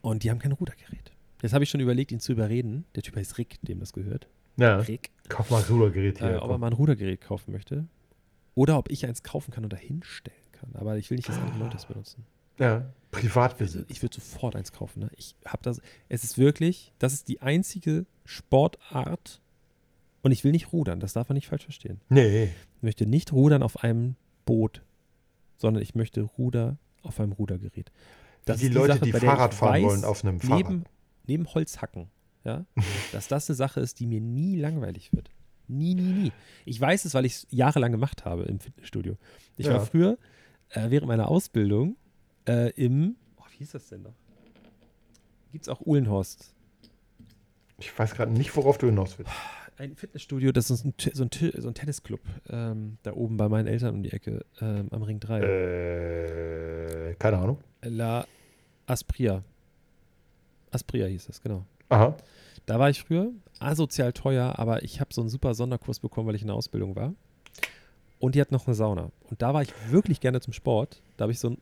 Und die haben kein Rudergerät. Jetzt habe ich schon überlegt, ihn zu überreden. Der Typ heißt Rick, dem das gehört. Ja, Rick. Kauf mal ein Rudergerät hier. Äh, ob er mal ein Rudergerät kaufen möchte. Oder ob ich eins kaufen kann und da hinstellen kann. Aber ich will nicht, dass andere Leute das benutzen. Ja, Privatbesitz. Ich würde sofort eins kaufen. Ne? Ich habe das. Es ist wirklich, das ist die einzige Sportart, und ich will nicht rudern, das darf man nicht falsch verstehen. Nee. Ich möchte nicht rudern auf einem Boot, sondern ich möchte Ruder auf einem Rudergerät. Das die ist die Leute, Sache, die Fahrrad fahren weiß, wollen auf einem Fahrrad. Neben, neben Holzhacken, ja, dass das eine Sache ist, die mir nie langweilig wird. Nie, nie, nie. Ich weiß es, weil ich es jahrelang gemacht habe im Fitnessstudio. Ich ja. war früher äh, während meiner Ausbildung äh, im, oh, wie hieß das denn noch? Gibt es auch Uhlenhorst? Ich weiß gerade nicht, worauf du hinaus willst. Ein Fitnessstudio, das ist ein, so, ein, so ein Tennisclub, ähm, da oben bei meinen Eltern um die Ecke, ähm, am Ring drei. Äh, keine Ahnung. La Aspria. Aspria hieß das, genau. Aha. Da war ich früher, asozial teuer, aber ich habe so einen super Sonderkurs bekommen, weil ich in der Ausbildung war. Und die hat noch eine Sauna. Und da war ich wirklich gerne zum Sport. Da habe ich so ein,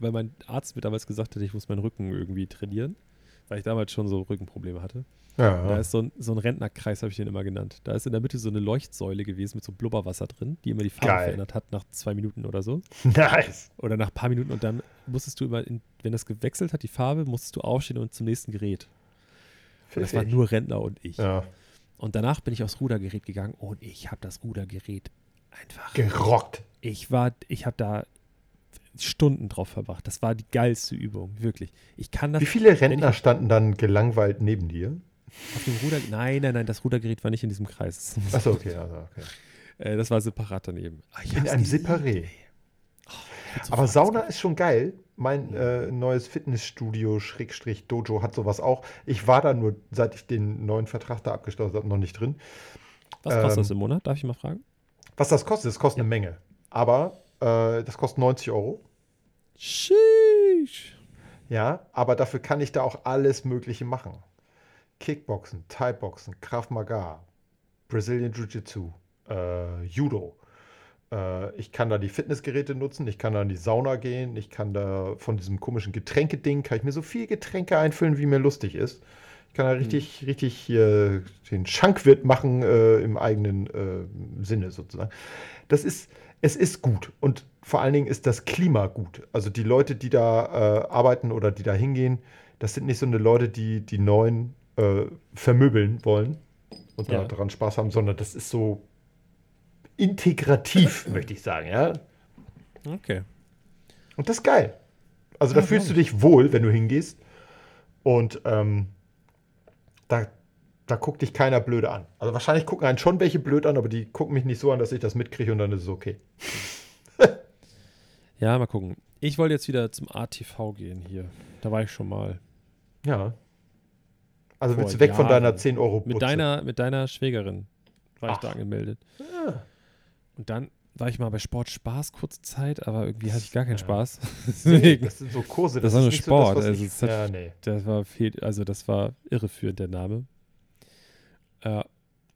weil mein Arzt mir damals gesagt hat, ich muss meinen Rücken irgendwie trainieren, weil ich damals schon so Rückenprobleme hatte. Ja, da ist so ein, so ein Rentnerkreis, habe ich den immer genannt. Da ist in der Mitte so eine Leuchtsäule gewesen mit so Blubberwasser drin, die immer die Farbe Geil. verändert hat nach zwei Minuten oder so. Nice. Oder nach ein paar Minuten und dann musstest du immer, in, wenn das gewechselt hat, die Farbe, musstest du aufstehen und zum nächsten Gerät. Das waren nur Rentner und ich. Ja. Und danach bin ich aufs Rudergerät gegangen und ich habe das Rudergerät einfach gerockt. Ich war, ich habe da Stunden drauf verbracht. Das war die geilste Übung, wirklich. Ich kann das. Wie viele Rentner ich, standen dann gelangweilt neben dir? Auf dem Ruder, nein, nein, nein, das Rudergerät war nicht in diesem Kreis. Achso, okay, also, okay. Äh, das war separat daneben. Ach, ich bin ein Separé. Oh, so aber Sauna ist schon geil. Mein äh, neues Fitnessstudio Schrägstrich Dojo hat sowas auch. Ich war da nur, seit ich den neuen Vertrag da abgeschlossen habe, noch nicht drin. Was ähm, kostet das im Monat? Darf ich mal fragen? Was das kostet? Das kostet ja. eine Menge. Aber äh, das kostet neunzig Euro. Sheesh. Ja, aber dafür kann ich da auch alles Mögliche machen. Kickboxen, Thai-Boxen, Krav Maga, Brazilian Jiu-Jitsu, äh, Judo. Äh, ich kann da die Fitnessgeräte nutzen, ich kann da in die Sauna gehen, ich kann da von diesem komischen Getränkeding, kann ich mir so viel Getränke einfüllen, wie mir lustig ist. Ich Kann er richtig, hm. richtig hier den Schankwirt machen äh, im eigenen äh, Sinne sozusagen. Das ist, es ist gut. Und vor allen Dingen ist das Klima gut. Also die Leute, die da äh, arbeiten oder die da hingehen, das sind nicht so eine Leute, die die Neuen äh, vermöbeln wollen und ja. daran Spaß haben, sondern das ist so integrativ, möchte ich sagen, ja. Okay. Und das ist geil. Also da okay. fühlst du dich wohl, wenn du hingehst. Und ähm, da, da guckt dich keiner blöde an. Also wahrscheinlich gucken einen schon welche blöd an, aber die gucken mich nicht so an, dass ich das mitkriege und dann ist es okay. Ja, mal gucken. Ich wollte jetzt wieder zum A T V gehen hier. Da war ich schon mal. Ja. Also willst du weg Jahren. Von deiner zehn Euro Butze? Mit deiner, mit deiner Schwägerin war Ach. ich da angemeldet. Ja. Und dann war ich mal bei Sport Spaß kurze Zeit, aber irgendwie hatte ich gar keinen ja. Spaß. Nee, das sind so Kurse. Das, das war nur Sport. So das, also, das, hat, ja, nee. das war viel, also das war irreführend, der Name. Äh,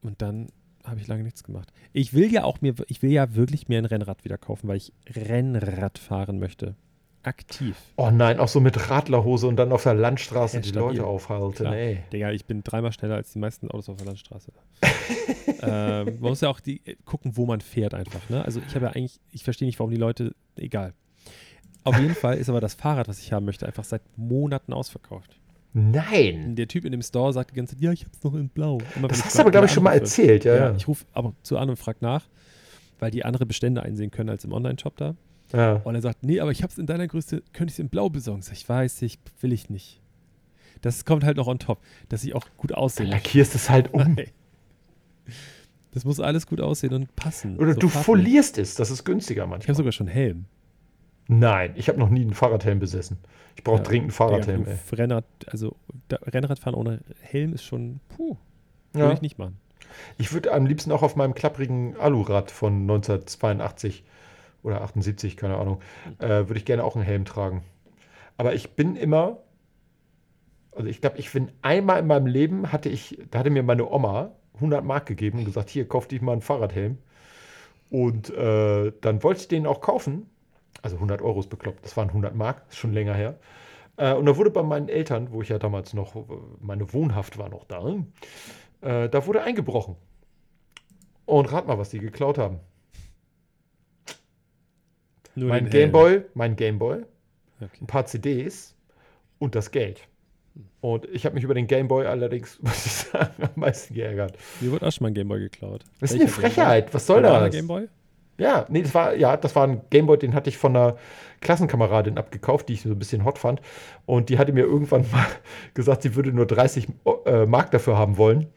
und dann habe ich lange nichts gemacht. Ich will ja auch mir, ich will ja wirklich mir ein Rennrad wieder kaufen, weil ich Rennrad fahren möchte. Aktiv. Oh nein, auch so mit Radlerhose und dann auf der Landstraße ja, die stabil. Leute aufhalten. Ey. Digga, ich bin dreimal schneller als die meisten Autos auf der Landstraße. ähm, man muss ja auch die, gucken, wo man fährt einfach. Ne? Also ich habe ja eigentlich, ich verstehe nicht, warum die Leute, egal. Auf jeden Fall ist aber das Fahrrad, was ich haben möchte, einfach seit Monaten ausverkauft. Nein! Der Typ in dem Store sagt die ganze Zeit, ja, ich hab's noch in blau. Immer, das hast du aber, glaube ich, schon mal erzählt. Ja, ja, ja. Ich rufe aber zu an und frage nach, weil die andere Bestände einsehen können als im Online-Shop da. Ja. Und er sagt, nee, aber ich hab's in deiner Größe, könnte ich es in blau besorgen. Sag ich, weiß ich, will ich nicht. Das kommt halt noch on top, dass ich auch gut aussehe. Dann lackierst es halt um. Nein. Das muss alles gut aussehen und passen. Oder so du passen. Folierst es, das ist günstiger manchmal. Ich habe sogar schon Helm. Nein, ich habe noch nie einen Fahrradhelm besessen. Ich brauche ja, dringend einen Fahrradhelm. Ja, ey. Rennrad, also da, Rennradfahren ohne Helm ist schon, puh, würde ja. ich nicht machen. Ich würde am liebsten auch auf meinem klapprigen Alurad von neunzehnhundertzweiundachtzig oder achtundsiebzig, keine Ahnung, äh, würde ich gerne auch einen Helm tragen. Aber ich bin immer, also ich glaube, ich bin einmal in meinem Leben, hatte ich, da hatte mir meine Oma hundert Mark gegeben und gesagt, hier, kauf dich mal einen Fahrradhelm. Und äh, dann wollte ich den auch kaufen. Also hundert Euro ist bekloppt, das waren hundert Mark, ist schon länger her. Äh, und da wurde bei meinen Eltern, wo ich ja damals noch, meine Wohnhaft war noch da, äh, da wurde eingebrochen. Und rat mal, was die geklaut haben. Nur mein Gameboy, mein Gameboy, okay. ein paar C Ds und das Geld. Und ich habe mich über den Gameboy allerdings, muss ich sagen, am meisten geärgert. Mir wurde auch schon mal ein Gameboy geklaut. Das ist eine Frechheit, was soll das? Gameboy? Ja, nee, das war, ja, das war ein Gameboy, den hatte ich von einer Klassenkameradin abgekauft, die ich so ein bisschen hot fand. Und die hatte mir irgendwann mal gesagt, sie würde nur dreißig Mark dafür haben wollen. Und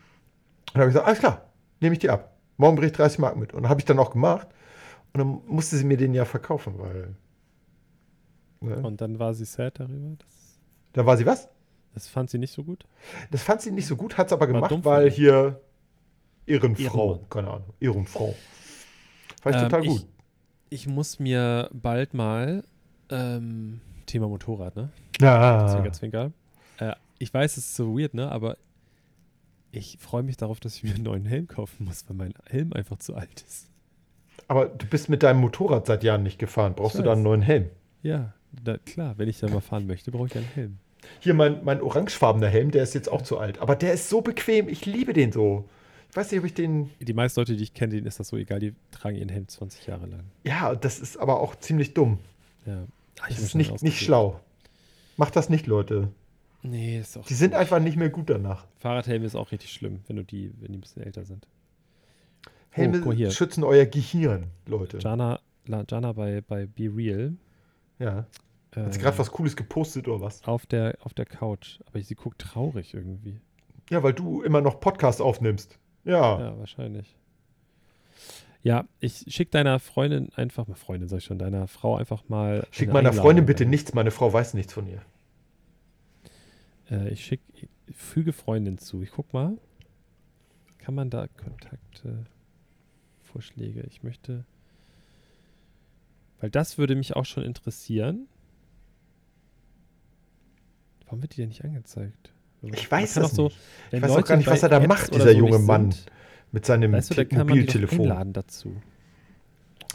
da habe ich gesagt, alles klar, nehme ich die ab. Morgen bringe ich dreißig Mark mit. Und habe ich dann auch gemacht. Und dann musste sie mir den ja verkaufen, weil. Ne? Und dann war sie sad darüber. Da war sie was? Das fand sie nicht so gut? Das fand sie nicht so gut, hat es aber war gemacht, weil hier Ehrenfrau, keine Ahnung, Ehrenfrau. Fand ich ähm, total gut. Ich, ich muss mir bald mal, ähm, Thema Motorrad, ne? Ja. Zwinker, zwinker. Äh, ich weiß, es ist so weird, ne? Aber ich freue mich darauf, dass ich mir einen neuen Helm kaufen muss, weil mein Helm einfach zu alt ist. Aber du bist mit deinem Motorrad seit Jahren nicht gefahren. Brauchst du da einen neuen Helm? Ja, da, klar. Wenn ich da mal fahren möchte, brauche ich einen Helm. Hier, mein, mein orangefarbener Helm, der ist jetzt auch zu alt. Aber der ist so bequem. Ich liebe den so. Ich weiß nicht, ob ich den... Die meisten Leute, die ich kenne, denen ist das so egal. Die tragen ihren Helm zwanzig Jahre lang. Ja, das ist aber auch ziemlich dumm. Ja. Ach, das ist nicht, nicht schlau. Macht das nicht, Leute. Nee, ist auch... Die sind einfach nicht mehr gut danach. Fahrradhelme ist auch richtig schlimm, wenn du die, wenn die ein bisschen älter sind. Helme oh, schützen euer Gehirn, Leute. Jana, Jana bei, bei Be Real. Ja. Hat äh, sie gerade was Cooles gepostet oder was? Auf der, auf der Couch. Aber sie guckt traurig irgendwie. Ja, weil du immer noch Podcasts aufnimmst. Ja. Ja, wahrscheinlich. Ja, ich schick deiner Freundin einfach mal, Freundin sag ich schon, deiner Frau einfach mal. Schick meiner Einladung Freundin bitte nichts, meine Frau weiß nichts von ihr. Äh, ich schick, ich füge Freundin zu. Ich guck mal. Kann man da Kontakte... Vorschläge. Ich möchte, weil das würde mich auch schon interessieren. Warum wird die denn nicht angezeigt? Ich weiß das so, nicht. Ich weiß Leute auch gar nicht, was er da Apps macht, dieser so junge Mann sind, mit seinem weißt du, da kann Mobiltelefon. Man die einladen dazu.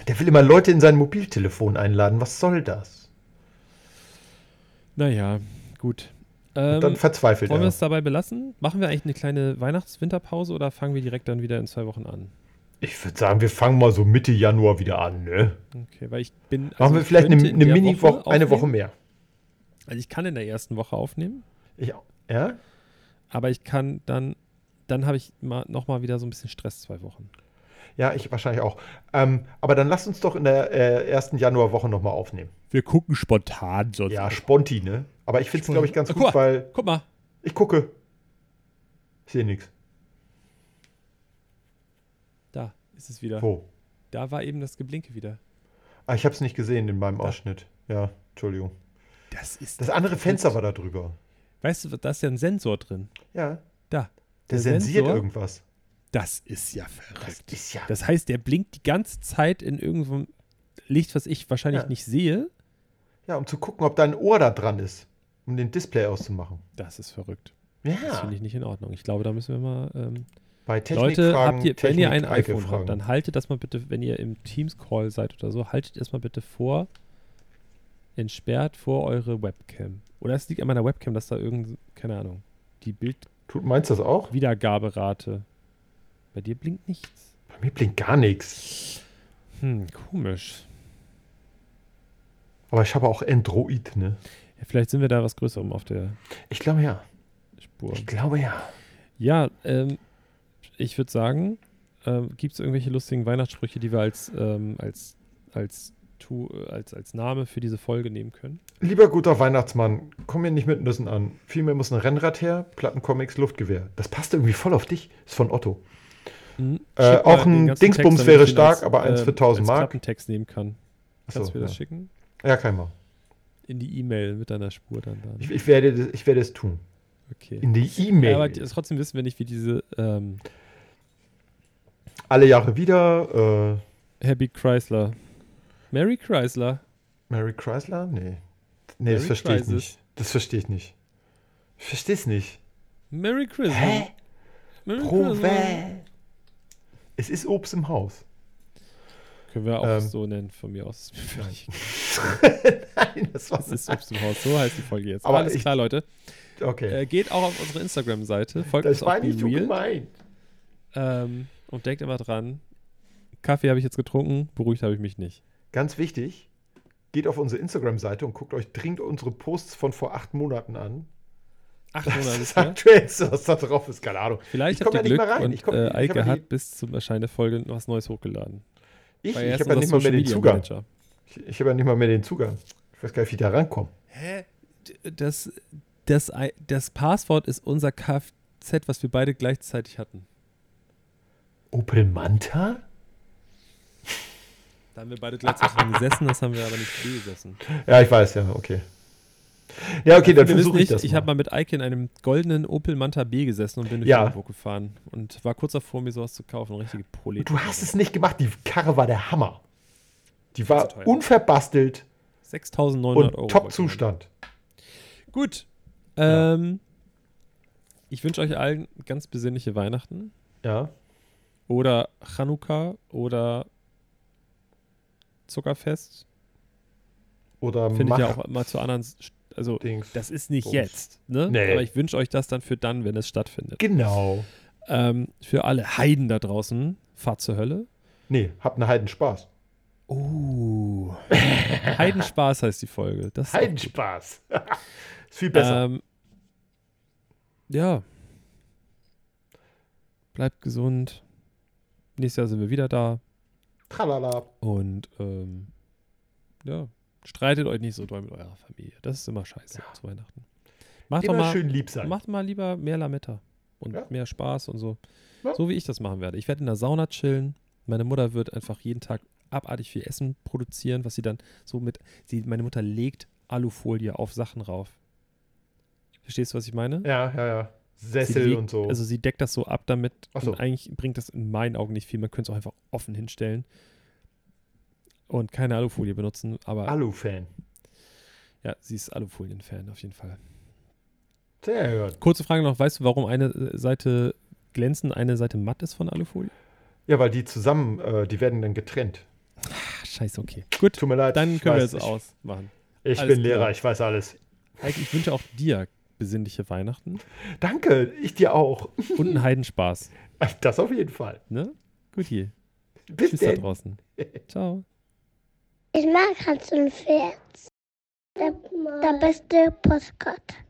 Der will immer Leute in sein Mobiltelefon einladen. Was soll das? Naja, gut. Ähm, dann verzweifelt wollen er. Wollen wir es dabei belassen? Machen wir eigentlich eine kleine Weihnachts-Winterpause oder fangen wir direkt dann wieder in zwei Wochen an? Ich würde sagen, wir fangen mal so Mitte Januar wieder an, ne? Okay, weil ich bin... Also machen wir vielleicht eine, eine Mini-Woche, Woche eine Woche mehr. Also ich kann in der ersten Woche aufnehmen. Ich auch. Ja? Aber ich kann dann... Dann habe ich mal, noch mal wieder so ein bisschen Stress, zwei Wochen. Ja, ich wahrscheinlich auch. Ähm, aber dann lass uns doch in der äh, ersten Januarwoche noch mal aufnehmen. Wir gucken spontan. Sonst ja, sponti, ne? Aber ich finde es, glaube ich, ganz oh, gut, guck mal, weil... Guck mal. Ich gucke. Ich sehe nichts. Da ist es wieder. Wo? Da war eben das Geblinke wieder. Ah, ich habe es nicht gesehen in meinem da. Ausschnitt. Ja, Entschuldigung. Das ist... Das andere Fenster war da drüber. Weißt du, da ist ja ein Sensor drin. Ja. Da. Der, der sensiert Sensor, irgendwas. Das ist ja verrückt. Das ist ja. Das heißt, der blinkt die ganze Zeit in irgendeinem Licht, was ich wahrscheinlich ja. nicht sehe. Ja, um zu gucken, ob da ein Ohr da dran ist, um den Display auszumachen. Das ist verrückt. Ja. Das finde ich nicht in Ordnung. Ich glaube, da müssen wir mal... Ähm, Bei Technik Leute, fragen, habt ihr, Technik wenn ihr ein Eike iPhone fragen. habt, dann haltet das mal bitte, wenn ihr im Teams-Call seid oder so, haltet das mal bitte vor, entsperrt vor eure Webcam. Oder es liegt an meiner Webcam, dass da irgendein, keine Ahnung, die Bild... Du meinst das auch? Wiedergaberate. Bei dir blinkt nichts. Bei mir blinkt gar nichts. Hm, komisch. Aber ich habe auch Android, ne? Ja, vielleicht sind wir da was Größerem auf der Ich glaube ja. Spur. Ich glaube ja. Ja, ähm, ich würde sagen, ähm, gibt es irgendwelche lustigen Weihnachtssprüche, die wir als, ähm, als, als, tu, als, als Name für diese Folge nehmen können? Lieber guter Weihnachtsmann, komm mir nicht mit Nüssen an. Vielmehr muss ein Rennrad her, Plattencomics, Luftgewehr. Das passt irgendwie voll auf dich. Ist von Otto. Mhm. Äh, auch ein Dingsbums Text, wäre stark, als, aber eins für tausend Mark. Klappentext nehmen kann. Kannst so, du mir ja. das schicken? Ja, kein Mal. In die E-Mail mit deiner Spur dann. dann. Ich, ich, werde das, ich werde es tun. Okay. In die E-Mail. Ja, aber trotzdem wissen wir nicht, wie diese ähm, alle Jahre wieder äh, Happy Chrysler. Mary Chrysler. Mary Chrysler? Nee. Nee, Mary das verstehe ich nicht. Das verstehe ich nicht. Ich verstehe es nicht. Mary Chrysler. Hä? Mary Chrysler. Es ist Obst im Haus. Können wir auch ähm, so nennen, von mir aus. Nein, das war es ist Obst im Haus. So heißt die Folge jetzt. Aber alles ich, klar, Leute. Okay. Äh, geht auch auf unsere Instagram-Seite. Folgt das uns war auf nicht so gemeint. Ähm, und denkt immer dran, Kaffee habe ich jetzt getrunken, beruhigt habe ich mich nicht. Ganz wichtig, geht auf unsere Instagram-Seite und guckt euch dringend unsere Posts von vor acht Monaten an. Acht Monate ist aktuellste, was da drauf ist, keine Ahnung. Vielleicht habt ihr Glück und Eike hat bis zum Erscheinen der Folge noch was Neues hochgeladen. Ich, ich habe ja nicht mal mehr den Zugang. Ich, ich habe ja nicht mal mehr den Zugang. Ich weiß gar nicht, wie ich da rankomme. Hä? Das... Das, das Passwort ist unser Kfz, was wir beide gleichzeitig hatten. Opel Manta? Da haben wir beide gleichzeitig gesessen, das haben wir aber nicht gesessen. Ja, ich weiß, ja, okay. Ja, okay, dann versuche ich das mal. Ich habe mal mit Eike in einem goldenen Opel Manta B gesessen und bin durch Hamburg gefahren. Und war kurz davor, mir sowas zu kaufen, eine richtige Prolet. Du hast es nicht gemacht, die Karre war der Hammer. Die war unverbastelt. sechstausendneunhundert Euro. Und Top-Zustand. Gut. Ja. Ähm, ich wünsche euch allen ganz besinnliche Weihnachten. Ja. Oder Chanukka oder Zuckerfest. Oder Finde ich ja auch mal zu anderen. Also, Dings. Das ist nicht Bums. Jetzt, ne? Nee. Aber ich wünsche euch das dann für dann, wenn es stattfindet. Genau. Ähm, für alle Heiden da draußen, fahrt zur Hölle. Nee, habt einen Heidenspaß. Oh. Heidenspaß heißt die Folge. Das Heidenspaß. Ist viel besser. Ähm, ja. Bleibt gesund. Nächstes Jahr sind wir wieder da. Tralala. Und ähm, ja, streitet euch nicht so doll mit eurer Familie. Das ist immer scheiße ja. zu Weihnachten. Macht immer doch mal, schön lieb sein. Macht mal lieber mehr Lametta und ja. mehr Spaß und so. Ja. So wie ich das machen werde. Ich werde in der Sauna chillen. Meine Mutter wird einfach jeden Tag abartig viel Essen produzieren, was sie dann so mit, sie, meine Mutter legt Alufolie auf Sachen rauf. Verstehst du, was ich meine? Ja, ja, ja. Sessel legt, und so. Also sie deckt das so ab damit. Ach so. Und eigentlich bringt das in meinen Augen nicht viel. Man könnte es auch einfach offen hinstellen und keine Alufolie benutzen, aber... Alu-Fan. Ja, sie ist Alufolien-Fan auf jeden Fall. Sehr gut. Kurze Frage noch. Weißt du, warum eine Seite glänzend, eine Seite matt ist von Alufolie? Ja, weil die zusammen, äh, die werden dann getrennt. Ach, scheiße, okay. Gut, tut mir leid, dann können wir es ausmachen. Ich bin Lehrer, ich weiß alles. Heike, ich wünsche auch dir besinnliche Weihnachten. Danke, ich dir auch. Und einen Heidenspaß. Das auf jeden Fall. Ne? Guti. Bis Tschüss denn. Da draußen. Ciao. Ich mag Hans und Pferd. Der, der beste Postkarte.